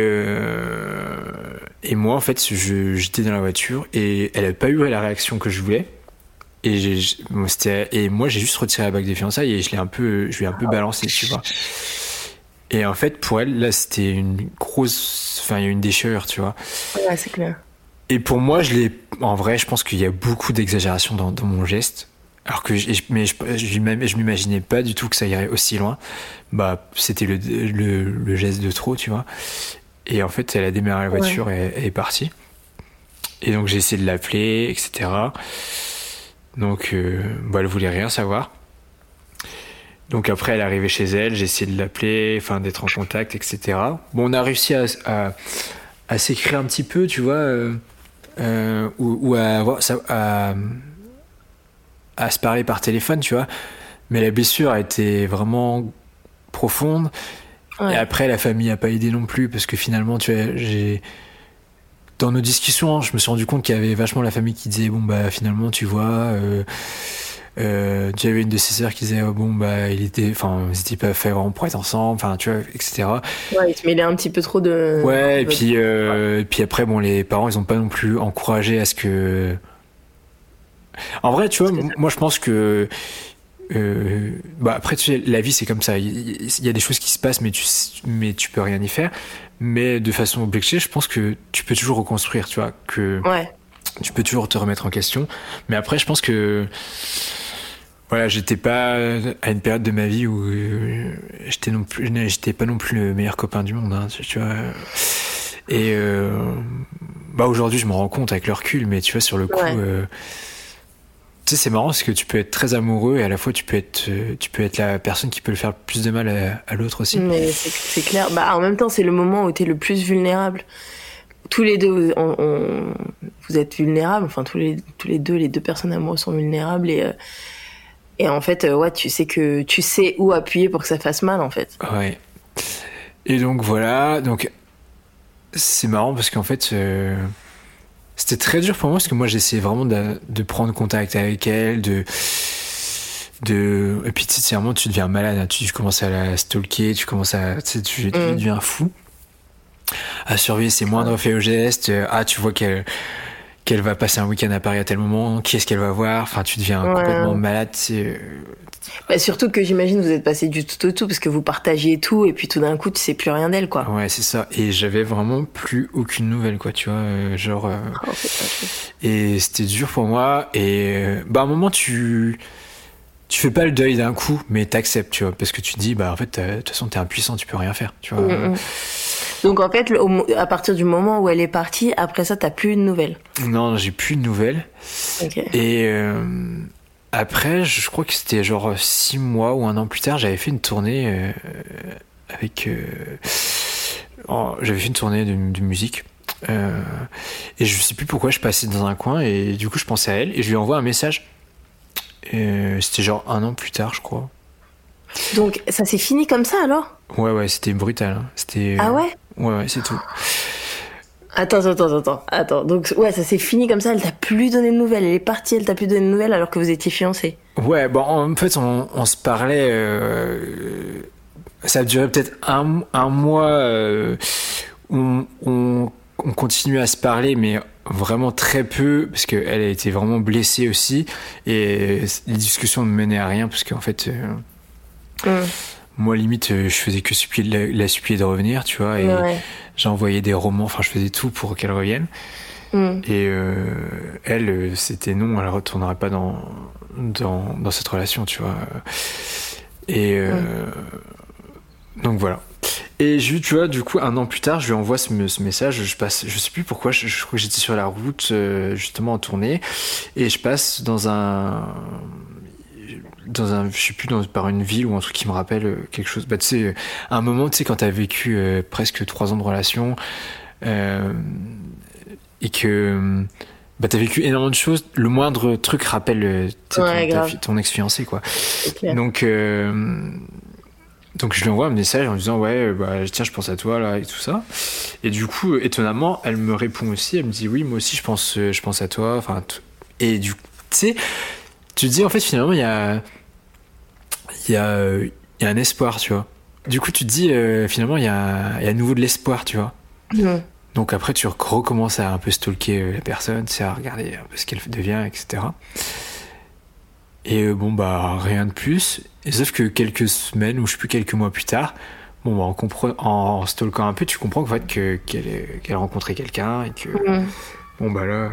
moi, en fait, j'étais dans la voiture et elle n'avait pas eu la réaction que je voulais. Et moi, j'ai juste retiré la bague de fiançailles et je lui ai un peu balancé, tu vois. Et en fait, pour elle, là, c'était une grosse... Enfin, il y a eu une déchirure, tu vois. Ouais, c'est clair. Et pour moi, en vrai, je pense qu'il y a beaucoup d'exagération dans mon geste. Alors que je m'imaginais pas du tout que ça irait aussi loin. Bah, c'était le geste de trop, tu vois. Et en fait, elle a démarré la voiture et elle est partie. Et donc, j'ai essayé de l'appeler, etc. Donc, elle voulait rien savoir. Donc après, elle est arrivée chez elle. J'ai essayé de l'appeler, enfin, d'être en contact, etc. Bon, on a réussi à s'écrire un petit peu, tu vois... ou à se parler par téléphone, tu vois. Mais la blessure a été vraiment profonde. Ouais. Et après, la famille n'a pas aidé non plus parce que finalement, tu vois, dans nos discussions, je me suis rendu compte qu'il y avait vachement la famille qui disait bon bah finalement, tu vois, tu avais une de ses sœurs qui disait oh, bon bah ils étaient pas faits vraiment pour être ensemble, enfin tu vois, etc. Ouais, ils se mêlaient un petit peu trop de. Ouais, et puis après bon les parents ils ont pas non plus encouragé à ce que. En vrai, tu vois, moi je pense que bah après, tu sais, la vie c'est comme ça. Il y a des choses qui se passent, mais tu peux rien y faire. Mais de façon objective, je pense que tu peux toujours reconstruire, tu vois, que ouais. Tu peux toujours te remettre en question. Mais après, je pense que voilà, j'étais pas à une période de ma vie où j'étais pas non plus le meilleur copain du monde, hein, tu vois. Et bah aujourd'hui, je me rends compte avec le recul, mais tu vois, sur le coup. Ouais. Tu sais, c'est marrant parce que tu peux être très amoureux et à la fois tu peux être la personne qui peut le faire plus de mal à l'autre aussi. Mais c'est clair. Bah, en même temps, c'est le moment où tu es le plus vulnérable. Tous les deux, vous êtes vulnérables. Enfin, tous les deux, les deux personnes amoureuses sont vulnérables et en fait, ouais, tu sais où appuyer pour que ça fasse mal, en fait. Ouais. Et donc voilà. Donc c'est marrant parce qu'en fait. C'était très dur pour moi parce que moi j'essayais vraiment de prendre contact avec elle, de et puis tu sais vraiment tu deviens malade, hein. Tu commences à la stalker, tu commences à tu deviens fou, à surveiller ses moindres faits ou gestes. Ah, tu vois qu'elle va passer un week-end à Paris à tel moment, qui est-ce qu'elle va voir, enfin tu deviens complètement malade. Bah, surtout que j'imagine vous êtes passé du tout au tout parce que vous partagez tout et puis tout d'un coup tu sais plus rien d'elle, quoi. Ouais, c'est ça, et j'avais vraiment plus aucune nouvelle, quoi, tu vois, genre oh, et c'était dur pour moi et bah à un moment tu fais pas le deuil d'un coup mais t'acceptes, tu vois, parce que tu te dis bah en fait de toute façon t'es impuissant, tu peux rien faire, tu vois. Donc en fait à partir du moment où elle est partie, après ça t'as plus de nouvelles? Non, j'ai plus de nouvelles. Okay. Et après, je crois que c'était genre 6 mois ou un an plus tard, j'avais fait une tournée j'avais fait une tournée de musique et je sais plus pourquoi je passais dans un coin et du coup je pensais à elle et je lui envoie un message. C'était genre un an plus tard, je crois. Donc ça s'est fini comme ça alors ? Ouais, c'était brutal. Hein. C'était ah ouais ? Ouais, c'est tout. Attends. Donc, ouais, ça s'est fini comme ça. Elle t'a plus donné de nouvelles. Elle est partie, elle t'a plus donné de nouvelles alors que vous étiez fiancés. Ouais, bon, en fait, on se parlait. Ça a duré peut-être un mois. On continuait à se parler, mais vraiment très peu, parce qu'elle a été vraiment blessée aussi. Et les discussions ne menaient à rien, parce qu'en fait. Moi, limite, je faisais que la supplier de revenir, tu vois, et j'envoyais des romans, enfin, je faisais tout pour qu'elle revienne. Et elle, c'était non, elle ne retournerait pas dans cette relation, tu vois. Et donc voilà. Et tu vois, du coup, un an plus tard, je lui envoie ce message. Je sais plus pourquoi, je crois que j'étais sur la route, justement, en tournée, et je passe je sais plus, par une ville ou un truc qui me rappelle quelque chose. Bah, tu sais, à un moment, tu sais, quand t'as vécu presque 3 ans de relation et que bah, t'as vécu énormément de choses, le moindre truc rappelle ton ex-fiancé, quoi. Donc je lui envoie un message en lui disant ouais, bah, tiens, je pense à toi là et tout ça. Et du coup, étonnamment, elle me répond aussi. Elle me dit oui, moi aussi, je pense à toi. Enfin, et du coup, tu sais, tu te dis en fait finalement il y a un espoir, tu vois. Du coup tu te dis finalement il y a à nouveau de l'espoir, tu vois. Donc après tu recommences à un peu stalker la personne, c'est à regarder un peu ce qu'elle devient, etc. Et bon bah rien de plus. Et sauf que quelques semaines ou je sais plus quelques mois plus tard, bon bah en stalkant un peu tu comprends en fait qu'elle rencontrait quelqu'un et que bon bah là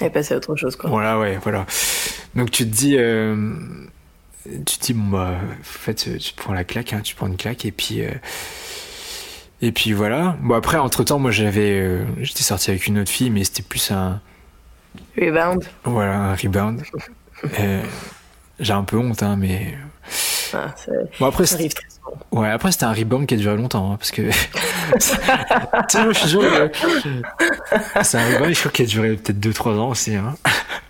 et passer à autre chose, quoi. Voilà. Donc tu te dis bon bah en fait tu prends la claque, hein, tu prends une claque et puis voilà. Bon après entre temps moi j'étais sorti avec une autre fille mais c'était plus un rebound. Voilà, un rebound. J'ai un peu honte, hein, mais bon, après, ça arrive très souvent. Ouais, après c'était un rebound qui a duré longtemps, hein, parce que je suis sûr c'est un rebound, je crois qu'il a duré peut-être 2-3 ans aussi, hein.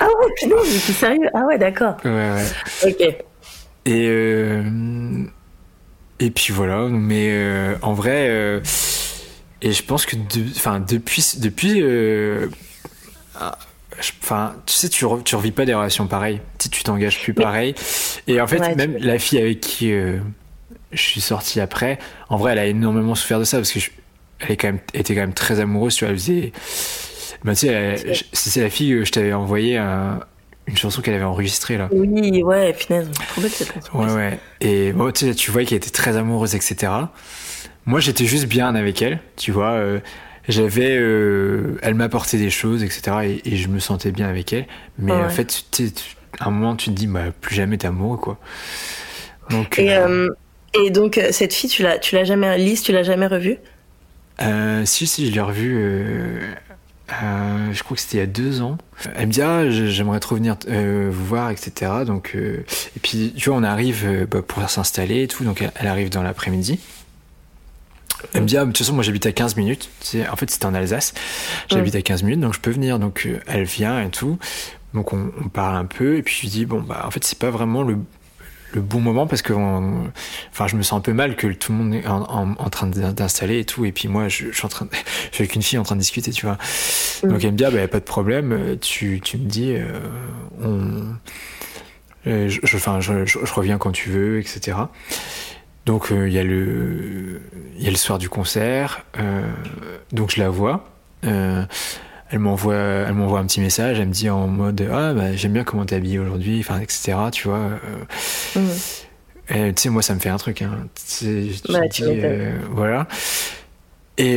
Ah ouais, puis non, mais c'est sérieux. Ah ouais, d'accord. Ouais. Ok. Et puis voilà, mais en vrai et je pense que depuis enfin, tu sais, tu revis pas des relations pareilles. Tu t'engages plus pareil. Et en fait, même la fille avec qui je suis sorti après, en vrai, elle a énormément souffert de ça parce que était quand même très amoureuse. Tu vois, elle faisait. Ben, tu sais, c'est la fille que je t'avais envoyé une chanson qu'elle avait enregistrée là. Oui, ouais, punaise, trop belle cette chanson. Ouais, ouais. Et bon, tu vois qu'elle était très amoureuse, etc. Moi, j'étais juste bien avec elle, tu vois. Elle m'apportait des choses, etc. Et je me sentais bien avec elle. Mais en fait, à un moment, tu te dis, bah, plus jamais t'es amoureux, quoi. Donc, et donc, cette fille, tu l'as jamais revue ? Si, je l'ai revue. Je crois que c'était il y a 2 ans. Elle me dit, j'aimerais trop venir vous voir, etc. Donc, et puis, tu vois, on arrive pour s'installer et tout. Donc, elle arrive dans l'après-midi. Elle me dit, de toute façon, moi j'habite à 15 minutes. En fait, c'était en Alsace. J'habite à 15 minutes, donc je peux venir. Donc, elle vient et tout. Donc, on parle un peu. Et puis, je lui dis, bon, bah, en fait, c'est pas vraiment le bon moment parce que enfin, je me sens un peu mal que tout le monde est en train d'installer et tout. Et puis, moi, je suis avec une fille en train de discuter, tu vois. Donc, elle me dit, bah, pas de problème. Tu me dis, je reviens quand tu veux, etc. Donc il y a le soir du concert, donc je la vois, elle m'envoie un petit message, elle me dit en mode j'aime bien comment t'es habillée aujourd'hui, enfin etc, tu vois. Tu sais, moi ça me fait un truc, hein. Voilà. Et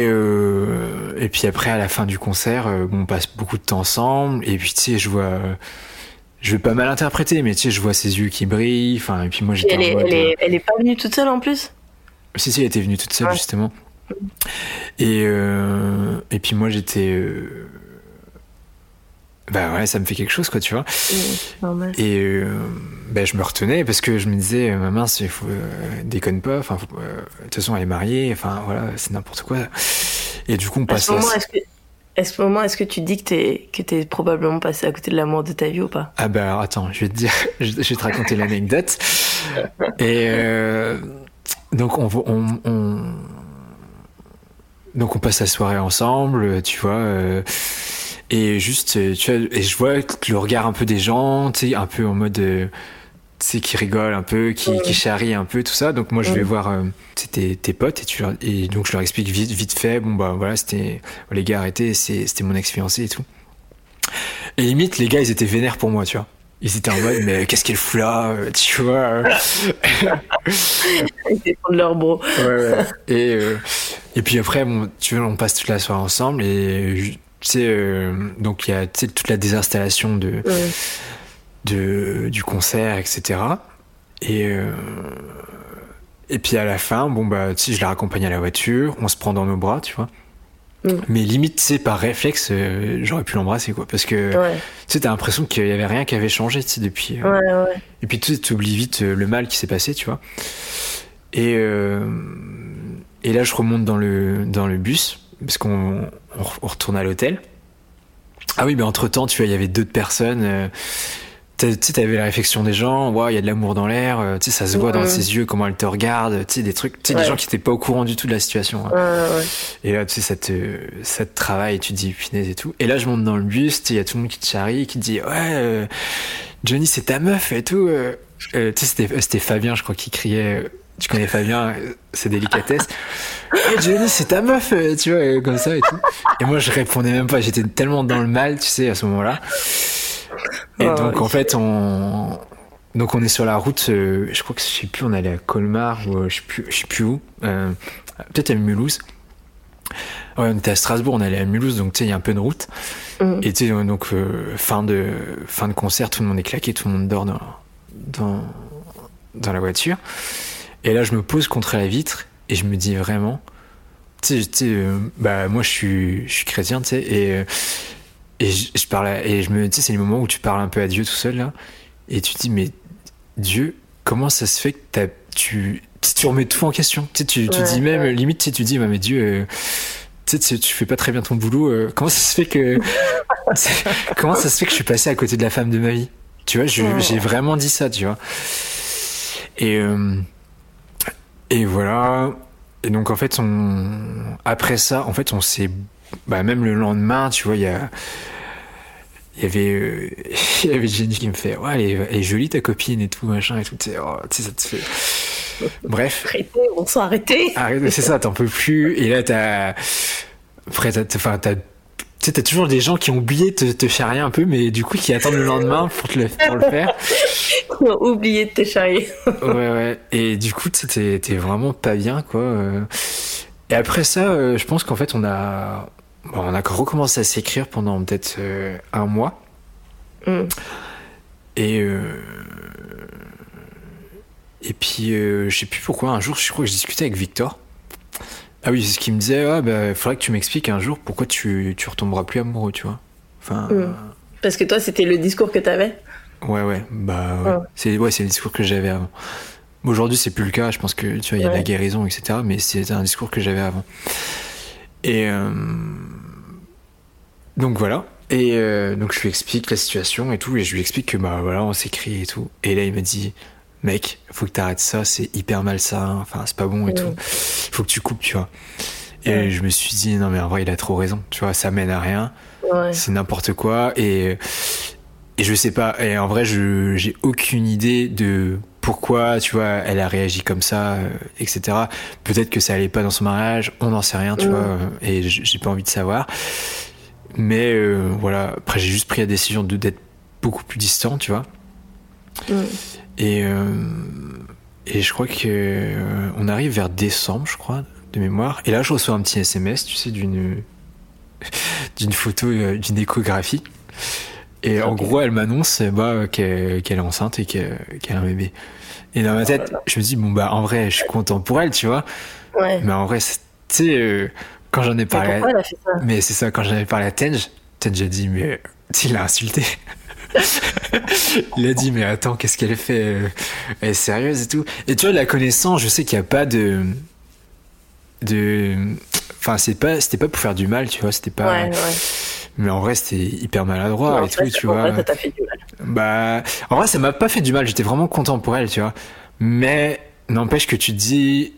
puis après, à la fin du concert, on passe beaucoup de temps ensemble, et puis tu sais, je vois. Je vais pas mal interpréter, mais tu sais, je vois ses yeux qui brillent. Enfin, et puis moi, j'étais en mode... Elle est pas venue toute seule en plus ? Si, elle était venue toute seule, justement. Et puis moi, j'étais... Bah ouais, ça me fait quelque chose, quoi, tu vois. Normal. Et je me retenais parce que je me disais, mince, il faut déconne pas. Enfin, de toute façon, elle est mariée. Enfin, voilà, c'est n'importe quoi. Et du coup, on passe... À ce moment, est-ce que tu dis que t'es probablement passé à côté de l'amour de ta vie ou pas ? Ah bah alors, attends, je vais te dire, je vais te raconter l'anecdote. Et donc on passe la soirée ensemble, tu vois. Et juste, tu vois, et je vois le regard un peu des gens, tu sais, un peu en mode, tu sais, qui rigole un peu, qui charrie un peu, tout ça. Donc moi, je vais voir tes potes et donc je leur explique vite fait, bon bah voilà, c'était, les gars, arrêtez, c'était mon ex-fiancé et tout. Et limite, les gars, ils étaient vénères pour moi, tu vois. Ils étaient en mode, mais qu'est-ce qu'elle fout là, tu vois. Ils défendent leur bro. Ouais. Et puis après, bon, tu vois, on passe toute la soirée ensemble et tu sais, donc il y a toute la désinstallation du concert, etc. Et puis à la fin, bon bah, tu sais, je la raccompagne à la voiture, on se prend dans nos bras, tu vois. Mais limite, tu sais, par réflexe, j'aurais pu l'embrasser, quoi, parce que tu sais, t'as l'impression qu'il y avait rien qui avait changé, tu sais, depuis. Et puis tu oublies vite le mal qui s'est passé, tu vois. Et là, je remonte dans le bus parce qu'on retourne à l'hôtel. Ah oui, mais entre temps, tu vois, il y avait 2 personnes. Tu sais, t'avais la réflexion des gens, wow, y a de l'amour dans l'air, tu sais, ça se voit dans ses yeux, comment elle te regarde, tu sais, des trucs, tu sais, des gens qui étaient pas au courant du tout de la situation. Hein. Et là, tu sais, ça te travaille, tu te dis, punaise et tout. Et là, je monte dans le bus, tu sais, y a tout le monde qui te charrie, qui te dit, ouais, Johnny, c'est ta meuf et tout. Tu sais, c'était Fabien, je crois, qui criait, tu connais Fabien, c'est délicatesse. Hey Jenny, c'est ta meuf, tu vois, comme ça et tout. Et moi, je répondais même pas, j'étais tellement dans le mal, tu sais, à ce moment-là. Et donc, en fait, on est sur la route, je crois que je sais plus, on allait à Colmar ou je sais plus où, peut-être à Mulhouse. Ouais, on était à Strasbourg, on allait à Mulhouse, donc tu sais, il y a un peu de route. Et tu sais, donc, fin de concert, tout le monde est claqué, tout le monde dort dans la voiture. Et là, je me pose contre la vitre et je me dis vraiment, tu sais, bah moi je suis chrétien, tu sais, et je parle et je me dis, c'est le moment où tu parles un peu à Dieu tout seul là, et tu te dis, mais Dieu, comment ça se fait que tu remets tout en question, tu sais, tu dis même limite, tu sais, tu dis, bah, mais Dieu, tu sais, tu fais pas très bien ton boulot, comment ça se fait que comment ça se fait que je suis passé à côté de la femme de ma vie, tu vois, j'ai vraiment dit ça, tu vois. Et voilà. Et donc, en fait, après ça, en fait, on s'est, bah, même le lendemain, tu vois, il y avait Jenny qui me fait, ouais, elle est jolie ta copine et tout, machin et tout, tu sais, ça te fait, bref. Arrêtez, on s'est arrêté. C'est ça, t'en peux plus. Et là, t'as, après, t'as tu sais, t'as toujours des gens qui ont oublié de te charrier un peu, mais du coup qui attendent le lendemain pour le faire. Ils ont oublié de te charrier. ouais. Et du coup, t'es vraiment pas bien, quoi. Et après ça, je pense qu'en fait, on a recommencé à s'écrire pendant peut-être un mois. Mm. Et puis, je sais plus pourquoi, un jour, je crois que je discutais avec Victor. Ah oui, c'est ce qu'il me disait, faudrait que tu m'expliques un jour pourquoi tu retomberas plus amoureux, tu vois. Enfin, parce que toi, c'était le discours que t'avais. Ouais. Bah, ouais. Oh. C'est le discours que j'avais avant. Aujourd'hui, c'est plus le cas. Je pense que, tu vois, il y a de la guérison, etc. Mais c'était un discours que j'avais avant. Et donc voilà. Et donc je lui explique la situation et tout, et je lui explique que on s'écrit et tout. Et là, il me dit, mec, faut que t'arrêtes ça, c'est hyper malsain, enfin c'est pas bon et tout. Faut que tu coupes, tu vois. Et je me suis dit, non mais en vrai, il a trop raison, tu vois, ça mène à rien, c'est n'importe quoi. Et je sais pas. Et en vrai, j'ai aucune idée de pourquoi, tu vois, elle a réagi comme ça, etc. Peut-être que ça allait pas dans son mariage, on n'en sait rien, tu vois. Et j'ai pas envie de savoir. Mais voilà, après j'ai juste pris la décision d'être beaucoup plus distant, tu vois. Et je crois qu'on arrive vers décembre, je crois, de mémoire. Et là, je reçois un petit SMS, tu sais, d'une photo, d'une échographie. Et en gros, elle m'annonce qu'elle est enceinte et qu'elle a un bébé. Et dans ma tête, je me dis, en vrai, je suis content pour elle, tu vois. Ouais. Mais en vrai, tu sais, quand j'en ai parlé... Pourquoi elle a fait ça ? Mais c'est ça, quand j'en ai parlé à Tenj a dit, mais il l'a insulté. Il a dit, mais attends, qu'est-ce qu'elle fait ? Elle est sérieuse et tout. Et tu vois, la connaissance, je sais qu'il n'y a pas de... Enfin, c'était pas pour faire du mal, tu vois, c'était pas... Ouais. Mais en vrai, c'était hyper maladroit et tout, tu vois. En vrai, ça t'a fait du mal. En vrai, ça m'a pas fait du mal. J'étais vraiment content pour elle, tu vois. Mais n'empêche que tu te dis...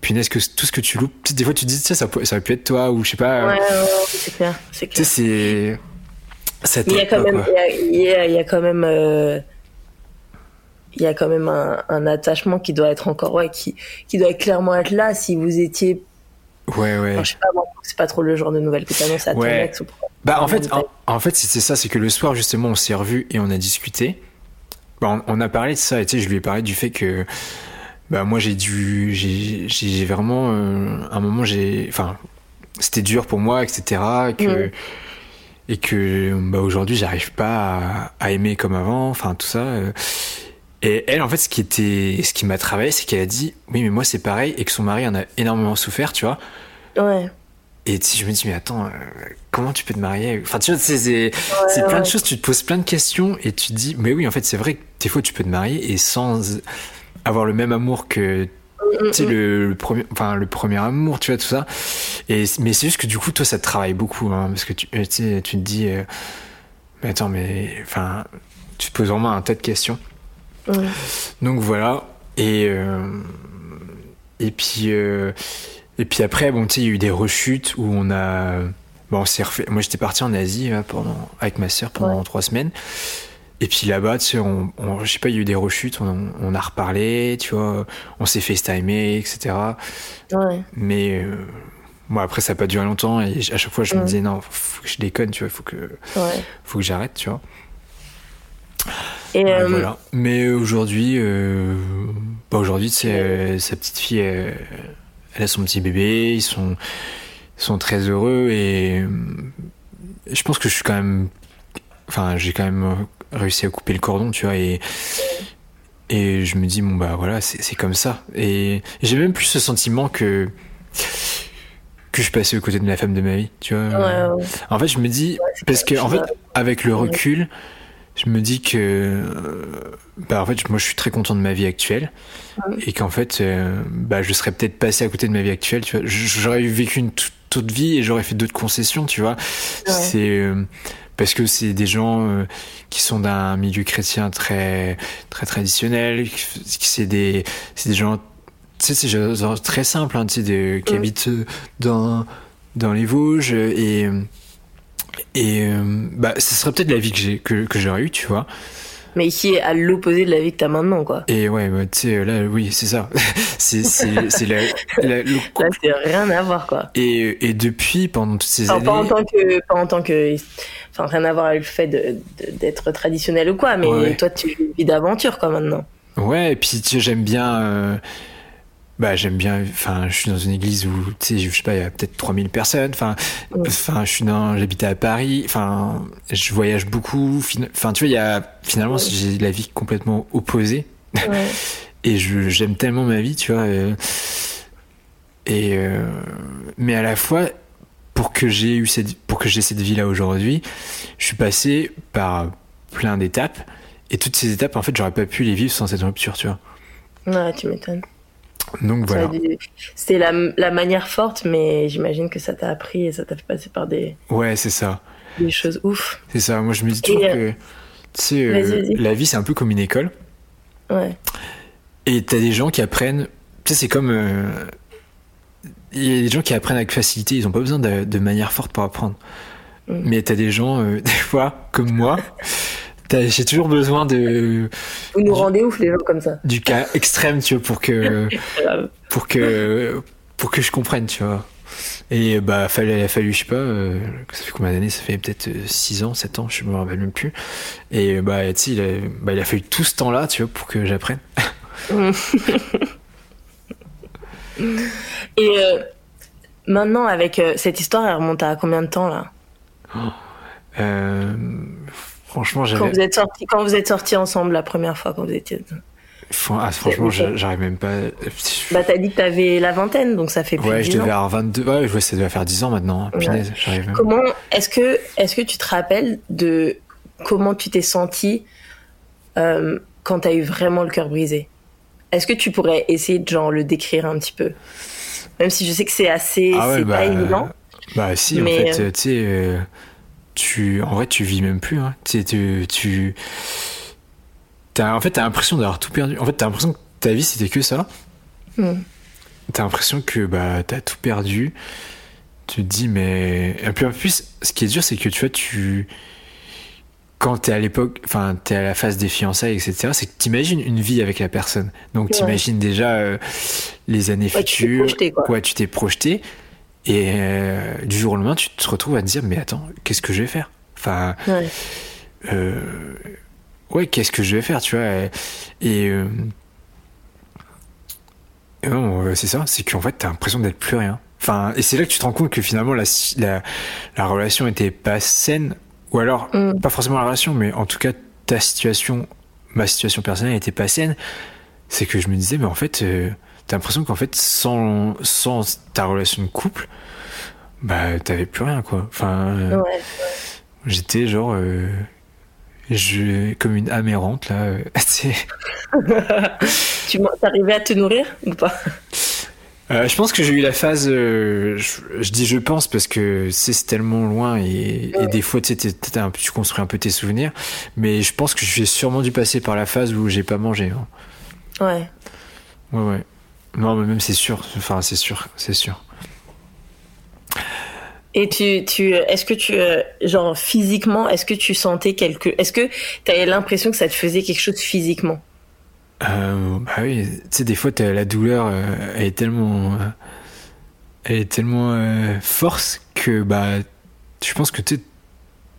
Punaise, que tout ce que tu loupes... Des fois, tu te dis, tiens, ça aurait pu être toi ou je sais pas... Ouais, c'est clair. Tu sais, c'est... Ça t'aide pas, quoi. Il y a quand même un attachement qui doit être encore... Ouais, qui doit clairement être là si vous étiez... Ouais. Enfin, je sais pas, c'est pas trop le genre de nouvelles que t'annonces à ton ex. En fait, c'était ça, c'est que le soir, justement, on s'est revus et on a discuté. On a parlé de ça, et tu sais, je lui ai parlé du fait que moi, j'ai vraiment... à un moment, Enfin, c'était dur pour moi, etc. Et que aujourd'hui, j'arrive pas à aimer comme avant, enfin, tout ça... Et elle, en fait, ce qui m'a travaillé, c'est qu'elle a dit, oui, mais moi, c'est pareil, et que son mari en a énormément souffert, tu vois. Ouais. Et je me dis, mais attends, comment tu peux te marier ? Enfin, tu vois, c'est plein de choses, tu te poses plein de questions, et tu te dis, mais oui, en fait, c'est vrai que des fois, tu peux te marier, et sans avoir le même amour que, tu sais, le premier amour, tu vois, tout ça. Mais c'est juste que, du coup, toi, ça te travaille beaucoup, hein, parce que tu te dis, mais attends, enfin, tu te poses vraiment un tas de questions. Ouais. Donc voilà, et puis après, tu sais, il y a eu des rechutes où on s'est refait. Moi, j'étais parti en Asie avec ma sœur pendant 3 semaines. Et puis là-bas, tu sais, je sais pas, il y a eu des rechutes. On a reparlé, tu vois, on s'est FaceTimé, etc. Ouais. Mais moi, après, ça a pas duré longtemps. Et à chaque fois, je me disais non, faut que je déconne, tu vois, faut que j'arrête, tu vois. Et voilà. Mais aujourd'hui, tu sais, sa petite fille, elle a son petit bébé, ils sont très heureux et je pense que je suis quand même, enfin, j'ai quand même réussi à couper le cordon, tu vois, et je me dis voilà, c'est comme ça. Et j'ai même plus ce sentiment que je passais aux côtés de la femme de ma vie, tu vois. Ouais. En fait, je me dis parce que en fait, avec le recul. Je me dis que en fait moi je suis très content de ma vie actuelle et qu'en fait je serais peut-être passé à côté de ma vie actuelle, tu vois, j'aurais vécu une toute autre vie et j'aurais fait d'autres concessions, tu vois. C'est parce que c'est des gens qui sont d'un milieu chrétien très très traditionnel, c'est des gens, tu sais, c'est des gens très simples, hein, tu sais, qui habitent dans les Vosges et ce serait peut-être la vie que j'aurais eue, tu vois. mais qui est à l'opposé de la vie que t'as maintenant, quoi. Et ouais, tu sais, là, oui, c'est ça. c'est le là, c'est rien à voir, quoi. Et depuis, pendant toutes ces années... Pas en tant que... Enfin, rien à voir avec le fait d'être traditionnel ou quoi, mais ouais. Toi, tu vis d'aventure, quoi, maintenant. Ouais, et puis, tu sais, j'aime bien... j'aime bien, enfin, je suis dans une église où, tu sais, je sais pas, il y a peut-être 3000 personnes, j'habitais à Paris, enfin, je voyage beaucoup, enfin, tu vois, il y a, finalement, j'ai la vie complètement opposée. Ouais. Et j'aime tellement ma vie, tu vois, mais à la fois, pour que j'ai cette vie-là aujourd'hui, je suis passé par plein d'étapes, et toutes ces étapes, en fait, j'aurais pas pu les vivre sans cette rupture, tu vois. Ouais, tu m'étonnes. Donc voilà. C'était la manière forte, mais j'imagine que ça t'a appris et ça t'a fait passer par des. Ouais, c'est ça. Des choses ouf. C'est ça. Moi, je me dis toujours que, tu sais, la vie, c'est un peu comme une école. Ouais. Et t'as des gens qui apprennent. Tu sais, c'est comme. Il y a des gens qui apprennent avec facilité. Ils n'ont pas besoin de manière forte pour apprendre. Mmh. Mais t'as des gens, des fois, comme moi. J'ai toujours besoin de. Vous nous rendez ouf les gens comme ça. Du cas extrême, tu vois, pour que je comprenne, tu vois. Et bah il a fallu, je sais pas, ça fait combien d'années ? Ça fait peut-être 6 ans, 7 ans, je me rappelle même plus. Et bah tu sais, il a fallu tout ce temps-là, tu vois, pour que j'apprenne. Et maintenant avec cette histoire, elle remonte à combien de temps là ? Franchement, quand vous êtes sortis ensemble la première fois, quand vous étiez... Franchement, j'arrive même pas... Bah, t'as dit que t'avais la vingtaine, donc ça fait plus de 10 ans. Ouais, je devais avoir 22... Ouais, ça devait faire 10 ans maintenant. Ouais. Punaise, j'arrive même... Comment... Est-ce que tu te rappelles de comment tu t'es sentie quand t'as eu vraiment le cœur brisé ? Est-ce que tu pourrais essayer de genre le décrire un petit peu ? Même si je sais que c'est assez... pas évident. Bah si, mais... en fait, tu sais... en vrai, tu vis même plus. Hein. T'as l'impression d'avoir tout perdu. En fait, t'as l'impression que ta vie, c'était que ça. Mm. T'as l'impression que t'as tout perdu. Tu te dis, mais... Et puis en plus, ce qui est dur, c'est que tu vois, quand t'es à l'époque, enfin, t'es à la phase des fiançailles, etc., c'est que t'imagines une vie avec la personne. Donc t'imagines déjà les années futures. Tu t'es projeté. Et du jour au lendemain, tu te retrouves à te dire, mais attends, qu'est-ce que je vais faire ? Enfin, qu'est-ce que je vais faire, tu vois ? Et non, c'est ça, c'est qu'en fait, t'as l'impression d'être plus rien. Enfin, et c'est là que tu te rends compte que finalement, la relation était pas saine, ou alors, pas forcément la relation, mais en tout cas, ma situation personnelle était pas saine. C'est que je me disais, mais en fait... T'as l'impression qu'en fait, sans ta relation de couple, bah, t'avais plus rien, quoi. Enfin, j'étais genre, comme une amérante, là. T'arrivais à te nourrir ou pas ? Je pense que j'ai eu la phase, je dis je pense parce que c'est tellement loin et des fois tu construis un peu tes souvenirs, mais je pense que j'ai sûrement dû passer par la phase où j'ai pas mangé. Hein. Ouais. Non, mais même c'est sûr. Et est-ce que physiquement, est-ce que tu sentais est-ce que t'avais l'impression que ça te faisait quelque chose physiquement ? Bah oui, tu sais, des fois, la douleur, elle est tellement forte que, je pense que tu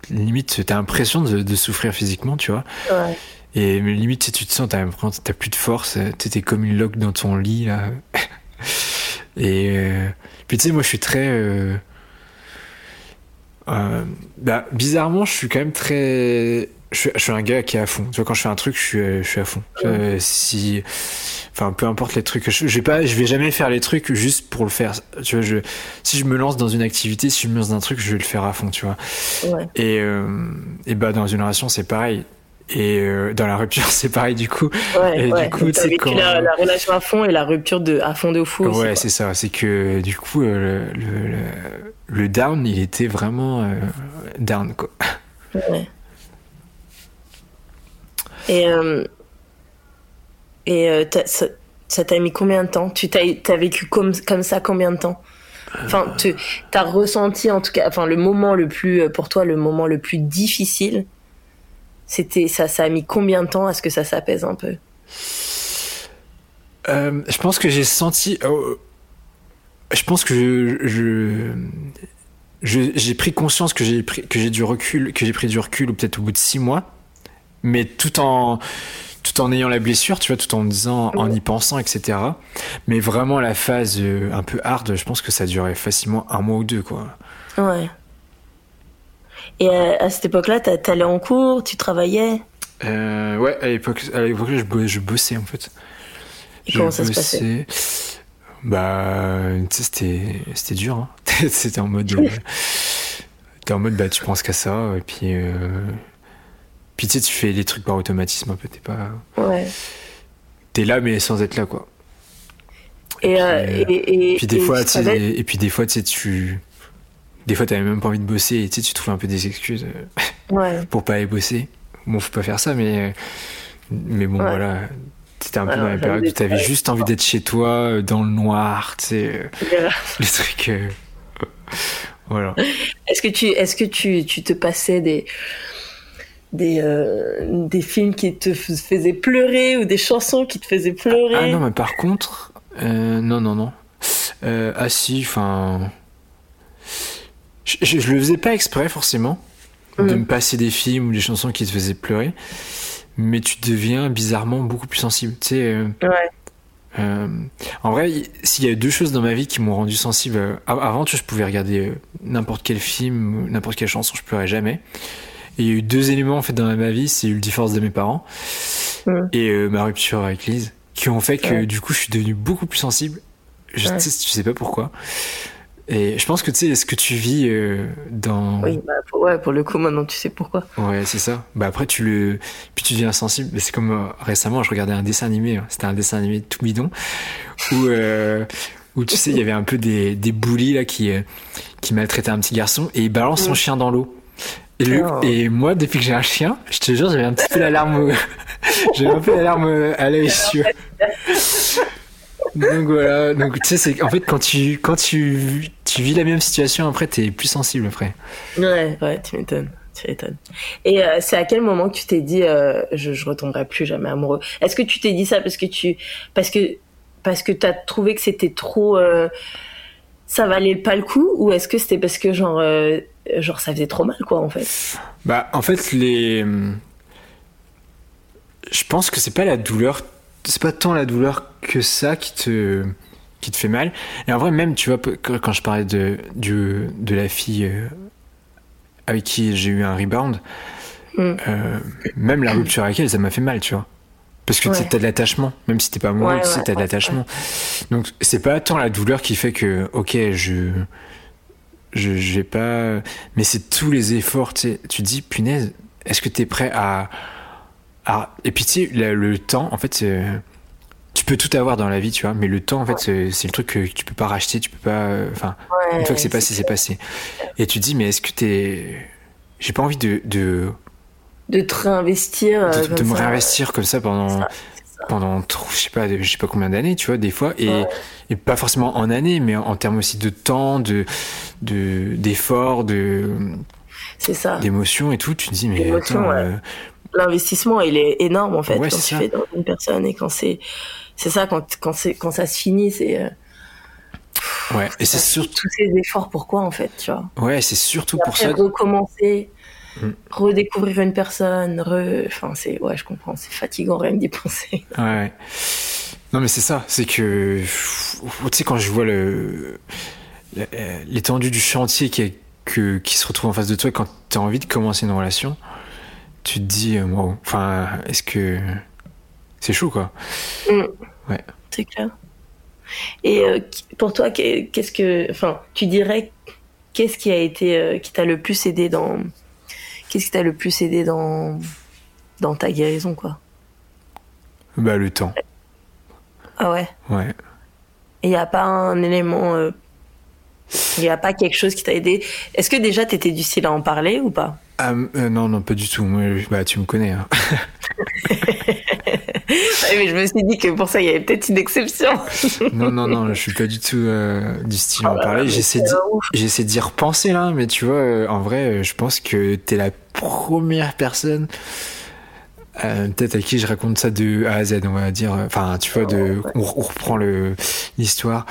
limite, t'as l'impression de souffrir physiquement, tu vois. Ouais. Et limite, tu te sens, t'as plus de force, t'es comme une loque dans ton lit, là. Et puis, tu sais, moi, je suis très... bizarrement, je suis quand même très... Je suis un gars qui est à fond. Tu vois, quand je fais un truc, je suis à fond. Peu importe les trucs que je fais. Je vais jamais faire les trucs juste pour le faire. Tu vois, si je me lance dans une activité, si je me lance dans un truc, je vais le faire à fond, tu vois. Ouais. Et dans une relation, c'est pareil. Et dans la rupture, c'est pareil du coup. Du coup, t'as vécu quand... la relation à fond et la rupture à fond de fou. Ouais, aussi, c'est ça. C'est que du coup, le down, il était vraiment down, quoi. Ouais. Et ça t'a mis combien de temps ? T'as vécu comme ça combien de temps ? Enfin, t'as ressenti en tout cas, enfin, le moment le plus difficile. C'était ça, ça a mis combien de temps à ce que ça s'apaise un peu? Je pense que j'ai senti. Je pense que j'ai pris conscience que j'ai pris du recul, ou peut-être au bout de 6 mois, mais tout en ayant la blessure, tu vois, tout en me disant, en y pensant, etc. Mais vraiment la phase un peu hard, je pense que ça durait facilement 1 mois ou 2, quoi. Ouais. Et à cette époque-là, t'allais en cours, tu travaillais? Ouais, à l'époque-là, je bossais en fait. Et comment ça se passait? Bah, tu sais, c'était dur, hein. C'était en mode, t'es en mode, bah, tu penses qu'à ça, et puis. Puis tu sais, tu fais les trucs par automatisme un peu, t'es pas... Ouais. T'es là, mais sans être là, quoi. Des fois, t'avais même pas envie de bosser et tu trouves un peu des excuses pour pas aller bosser. Bon, faut pas faire ça, mais bon, voilà. T'étais un peu dans la période où t'avais juste envie d'être chez toi, dans le noir, tu sais. Le truc... Voilà. Est-ce que tu te passais des films qui te faisaient pleurer ou des chansons qui te faisaient pleurer? Ah non, mais par contre non. Ah si, enfin je le faisais pas exprès forcément de me passer des films ou des chansons qui te faisaient pleurer, mais tu deviens bizarrement beaucoup plus sensible, tu sais. En vrai, s'il y a eu 2 choses dans ma vie qui m'ont rendu sensible, avant je pouvais regarder n'importe quel film, n'importe quelle chanson, je pleurais jamais. Et il y a eu 2 éléments en fait dans ma vie, c'est eu le divorce de mes parents et ma rupture avec Lise, qui ont fait que du coup je suis devenu beaucoup plus sensible. Je sais pas pourquoi. Et je pense que tu sais ce que tu vis dans. Oui, bah, pour le coup maintenant tu sais pourquoi. Ouais, c'est ça. Bah après puis tu deviens sensible. Mais c'est comme récemment je regardais un dessin animé. Hein. C'était un dessin animé tout bidon où tu sais il y avait un peu des bullies là qui maltraitaient un petit garçon et ils balancent son chien dans l'eau. Et moi, depuis que j'ai un chien, je te jure, j'avais un petit peu l'alarme, j'avais un peu l'alarme à l'œil, sûr. Donc voilà. Donc tu sais, c'est en fait quand tu vis la même situation, après t'es plus sensible après. Ouais, tu m'étonnes. Et c'est à quel moment que tu t'es dit, je retomberai plus jamais amoureux? Est-ce que tu t'es dit ça parce que t'as trouvé que c'était trop, ça valait pas le coup, ou est-ce que c'était parce que genre ça faisait trop mal quoi en fait? Bah en fait je pense que c'est pas la douleur, c'est pas tant la douleur que ça qui te fait mal. Et en vrai même tu vois quand je parlais de la fille avec qui j'ai eu un rebound, même la rupture avec elle ça m'a fait mal tu vois. Parce que t'as de l'attachement, même si t'es pas amoureux, t'as de l'attachement. Ouais. Donc c'est pas tant la douleur qui fait que ok je vais pas, mais c'est tous les efforts, tu sais, tu te dis punaise, est-ce que t'es prêt à... Et puis tu sais le temps en fait, tu peux tout avoir dans la vie tu vois, mais le temps en fait c'est le truc que tu peux pas racheter, tu peux pas, enfin une fois que c'est passé. Et tu te dis mais est-ce que t'es, j'ai pas envie de te réinvestir, de me réinvestir comme ça pendant je sais pas combien d'années tu vois des fois, et pas forcément en années mais en termes aussi de temps, de d'efforts, de c'est ça, d'émotions et tout. Tu te dis mais attends, l'investissement il est énorme en fait quand tu fais dans une personne, et quand quand ça se finit et c'est surtout tous ces efforts pourquoi en fait tu vois. Ouais, c'est surtout pour ça recommencer. Redécouvrir une personne, enfin c'est je comprends, c'est fatigant rien d'y penser. Ouais. Non mais c'est ça, c'est que tu sais quand je vois l'étendue du chantier qui se retrouve en face de toi quand t'as envie de commencer une relation, tu te dis wow, enfin est-ce que c'est chaud quoi. Ouais. C'est clair. Et pour toi qu'est-ce qui a été qui t'a le plus aidé dans... Qu'est-ce qui t'a le plus aidé dans ta guérison, quoi? Bah, le temps. Ah ouais? Ouais. Et il n'y a pas un élément... Il n'y a pas quelque chose qui t'a aidé? Est-ce que déjà, tu étais du style à en parler ou pas? Non, pas du tout. Moi, bah, tu me connais. Hein. Mais je me suis dit que pour ça, il y avait peut-être une exception. Non, je suis pas du tout du style à en parler. J'essaie d'y repenser là, mais tu vois, en vrai, je pense que t'es la première personne peut-être à qui je raconte ça de A à Z, on va dire. Enfin, tu vois, on reprend l'histoire.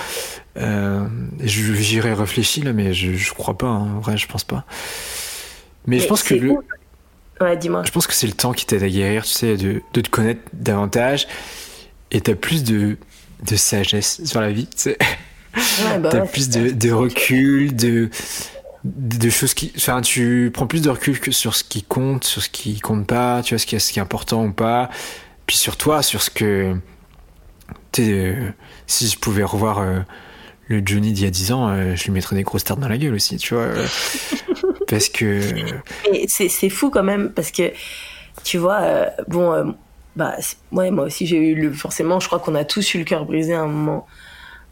J'irai réfléchir là, mais je crois pas. Hein. En vrai, je pense pas. Mais je pense que ouais, dis-moi. Je pense que c'est le temps qui t'aide à guérir, tu sais, de te connaître davantage. Et t'as plus de sagesse sur la vie, tu sais. Ouais, bah t'as plus de recul, de choses qui... Enfin, tu prends plus de recul que sur ce qui compte, sur ce qui compte pas, tu vois, ce qui est important ou pas. Puis sur toi, sur ce que... Tu sais, si je pouvais revoir le Johnny d'il y a 10 ans, je lui mettrais des grosses tartes dans la gueule aussi, tu vois. Parce que... Et c'est fou quand même, parce que, tu vois, moi aussi j'ai eu forcément, je crois qu'on a tous eu le cœur brisé à un moment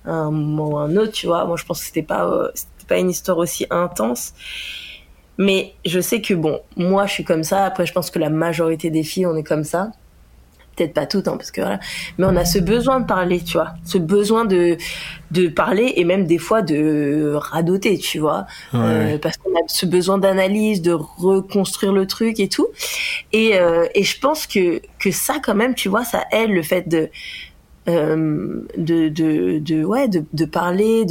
ou un autre, tu vois. Moi je pense que c'était pas une histoire aussi intense, mais je sais que moi je suis comme ça. Après je pense que la majorité des filles on est comme ça, peut-être pas toutes, hein, parce que voilà, mais on a ce besoin de parler, tu vois, ce besoin de parler et même des fois de radoter, tu vois, ouais. Parce qu'on a ce besoin d'analyse, de reconstruire le truc et tout, et je pense que ça quand même, tu vois, ça aide, le fait de parler,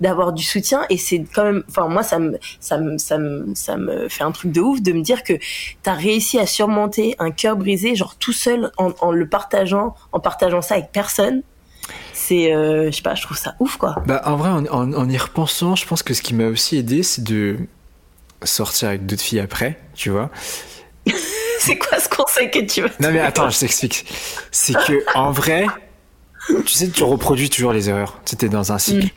d'avoir du soutien. Et c'est quand même, enfin moi ça me fait un truc de ouf de me dire que t'as réussi à surmonter un cœur brisé, genre tout seul, en partageant ça avec personne. C'est je sais pas, je trouve ça ouf, quoi. Bah en vrai, en y repensant, je pense que ce qui m'a aussi aidé, c'est de sortir avec d'autres filles après, tu vois. C'est quoi ce conseil que tu veux? Non mais attends, je t'explique. C'est que en vrai, tu sais, tu reproduis toujours les erreurs. Tu sais, t'es dans un cycle.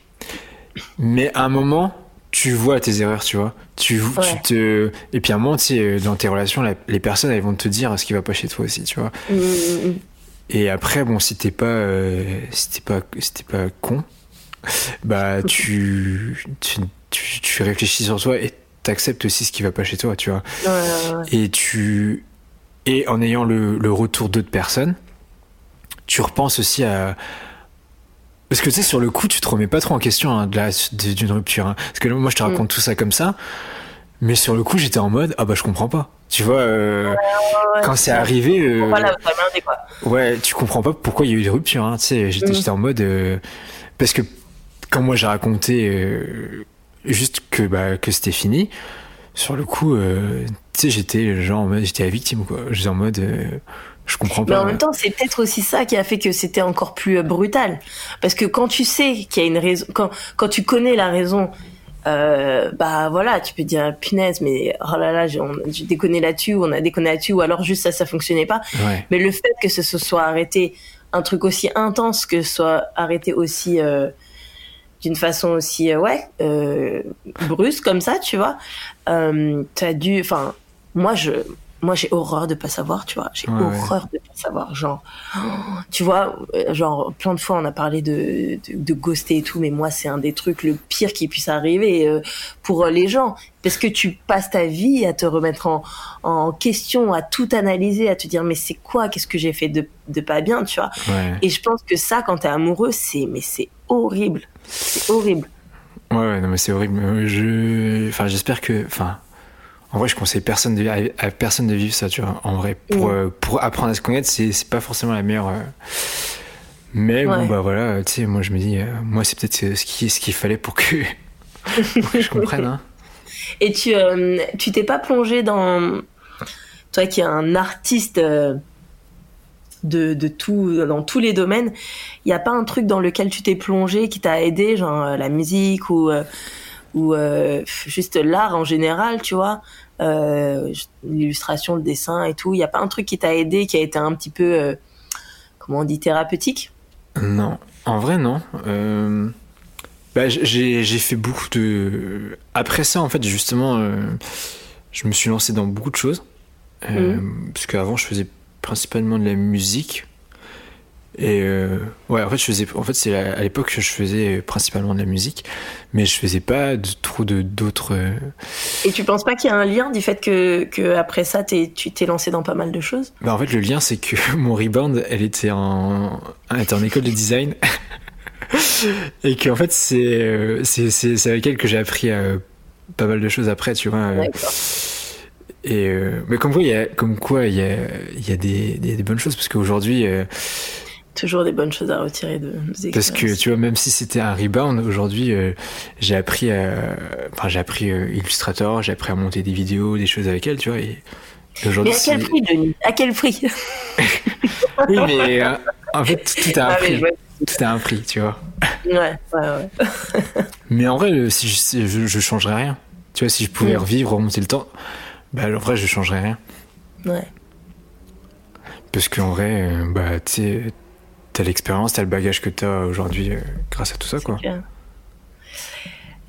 Mais à un moment, tu vois tes erreurs, tu vois. Tu te... Et puis à un moment, tu sais, dans tes relations, les personnes, elles vont te dire ce qui va pas chez toi aussi, tu vois. Et après, si t'es pas, si t'es pas con, bah tu réfléchis sur toi et t'acceptes aussi ce qui va pas chez toi, tu vois. Ouais. Et en ayant le retour d'autres personnes, tu repenses aussi à... Parce que tu sais, sur le coup, tu te remets pas trop en question, hein, d'une rupture. Hein. Parce que là, moi, je te raconte tout ça comme ça, mais sur le coup, j'étais en mode, ah bah, je comprends pas. Tu vois, quand c'est arrivé... tu comprends pas pourquoi il y a eu des ruptures. Hein. Tu sais, j'étais en mode... parce que quand moi, j'ai raconté juste que c'était fini, sur le coup... Tu sais, j'étais la victime, quoi. J'étais en mode, je comprends pas. Mais en même temps, c'est peut-être aussi ça qui a fait que c'était encore plus brutal. Parce que quand tu sais qu'il y a une raison, quand tu connais la raison, tu peux dire, punaise, mais oh là là, j'ai déconné là-dessus, ou on a déconné là-dessus, ou alors juste ça fonctionnait pas. Ouais. Mais le fait que ce soit arrêté, un truc aussi intense, que ce soit arrêté aussi, d'une façon aussi, brusque comme ça, tu vois, t'as dû, enfin, moi j'ai horreur de pas savoir, tu vois, de pas savoir, genre, tu vois, genre plein de fois on a parlé de ghoster et tout, mais moi c'est un des trucs le pire qui puisse arriver pour les gens, parce que tu passes ta vie à te remettre en question, à tout analyser, à te dire mais c'est quoi, qu'est-ce que j'ai fait de pas bien, tu vois. Ouais. Et je pense que ça, quand t'es amoureux, c'est horrible, c'est horrible. Ouais, non mais c'est horrible. J'espère que, en vrai, je conseille à personne de vivre ça, tu vois. En vrai, pour apprendre à se connaître, c'est pas forcément la meilleure. Mais bon, bah voilà, tu sais, moi je me dis, moi c'est peut-être ce qu'il fallait pour que je comprenne. Hein. Et tu t'es pas plongé dans, toi qui es un artiste de tout, dans tous les domaines, il y a pas un truc dans lequel tu t'es plongé qui t'a aidé, genre la musique ou juste l'art en général, tu vois, l'illustration, le dessin et tout. Il n'y a pas un truc qui t'a aidé, qui a été un petit peu, comment on dit, thérapeutique? Non, en vrai non. J'ai fait beaucoup de... Après ça, en fait, justement, je me suis lancé dans beaucoup de choses. Parce qu'avant, je faisais principalement de la musique. Et c'est à l'époque que je faisais principalement de la musique, mais je faisais pas trop d'autres. Et tu penses pas qu'il y a un lien du fait que après ça tu t'es lancé dans pas mal de choses? Bah en fait le lien, c'est que mon rebound, elle était en école de design et que en fait c'est avec elle que j'ai appris pas mal de choses après, tu vois. D'accord. Et mais comme quoi, il y a des bonnes choses, parce qu'aujourd'hui toujours des bonnes choses à retirer de nos expériences. Parce que tu vois, même si c'était un rebound, aujourd'hui j'ai appris Illustrator, j'ai appris à monter des vidéos, des choses avec elle, tu vois. Et aujourd'hui, mais à quel prix, Denis ? À quel prix ? Oui, mais en fait tout a un prix. Ouais. Tout a un prix, tu vois. Ouais. Mais en vrai, si je changerais rien. Tu vois, si je pouvais revivre, remonter le temps, bah en vrai, je changerais rien. Ouais. Parce qu'en vrai, bah, tu sais, t'as l'expérience, t'as le bagage que t'as aujourd'hui grâce à tout ça, c'est quoi. Clair.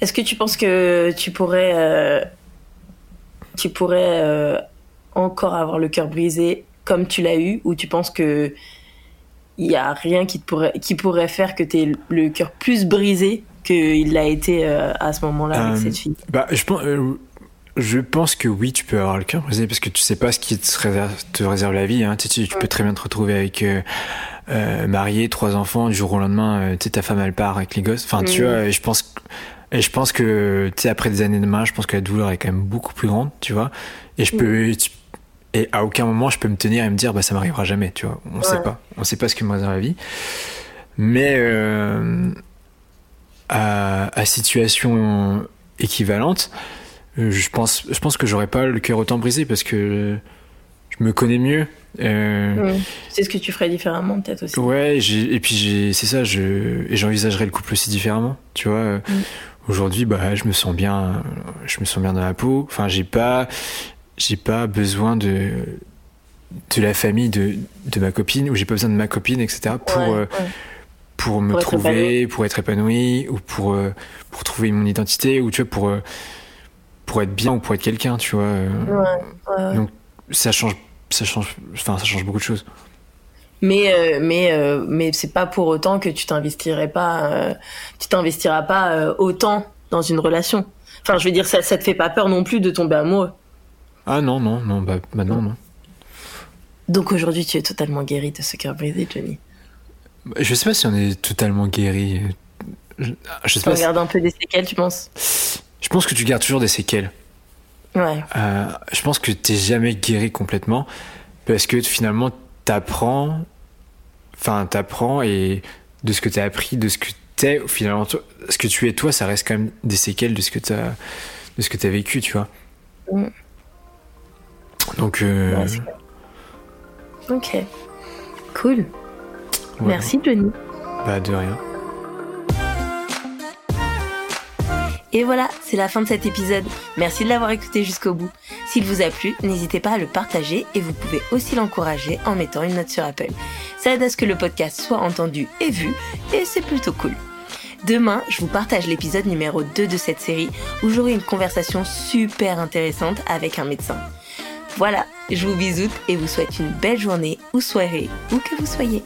Est-ce que tu penses que tu pourrais encore avoir le cœur brisé comme tu l'as eu, ou tu penses que il n'y a rien qui pourrait faire que t'aies le cœur plus brisé qu'il l'a été à ce moment-là avec cette fille? Bah, je pense que oui, tu peux avoir le cœur brisé, parce que tu ne sais pas ce qui te réserve la vie, hein. Tu peux très bien te retrouver avec marié, 3 enfants, du jour au lendemain, ta femme elle part avec les gosses. Enfin, tu vois, je pense que après des années de mariage, je pense que la douleur est quand même beaucoup plus grande, tu vois. Et et à aucun moment je peux me tenir et me dire bah ça m'arrivera jamais, tu vois. On sait pas ce qui me réserve la vie. Mais à situation équivalente, je pense que j'aurais pas le cœur autant brisé, parce que je me connais mieux. C'est ce que tu ferais différemment peut-être aussi. Ouais, j'envisagerais le couple aussi différemment, tu vois. Aujourd'hui, bah je me sens bien dans la peau. Enfin, j'ai pas besoin de la famille de ma copine, ou j'ai pas besoin de ma copine, etc. pour me trouver, pour être épanoui, ou pour trouver mon identité, ou tu vois, pour être bien, ou pour être quelqu'un, tu vois. Donc ça change beaucoup de choses. Mais c'est pas pour autant que tu t'investiras pas autant dans une relation. Enfin, je veux dire, ça te fait pas peur non plus de tomber amoureux. Ah non, maintenant non. Donc aujourd'hui, tu es totalement guéri de ce cœur brisé, Johnny. Je sais pas si on est totalement guéri. Tu regardes un peu des séquelles, tu penses ? Je pense que tu gardes toujours des séquelles. Ouais. Je pense que t'es jamais guéri complètement, parce que finalement, t'apprends et de ce que t'as appris, de ce que t'es, finalement, ce que tu es toi, ça reste quand même des séquelles de ce que t'as vécu, tu vois. Donc Ok, cool. Ouais. Merci Johnny. Bah de rien. Et voilà, c'est la fin de cet épisode. Merci de l'avoir écouté jusqu'au bout. S'il vous a plu, n'hésitez pas à le partager, et vous pouvez aussi l'encourager en mettant une note sur Apple. Ça aide à ce que le podcast soit entendu et vu, et c'est plutôt cool. Demain, je vous partage l'épisode numéro 2 de cette série, où j'aurai une conversation super intéressante avec un médecin. Voilà, je vous bisoute et vous souhaite une belle journée ou soirée, où que vous soyez.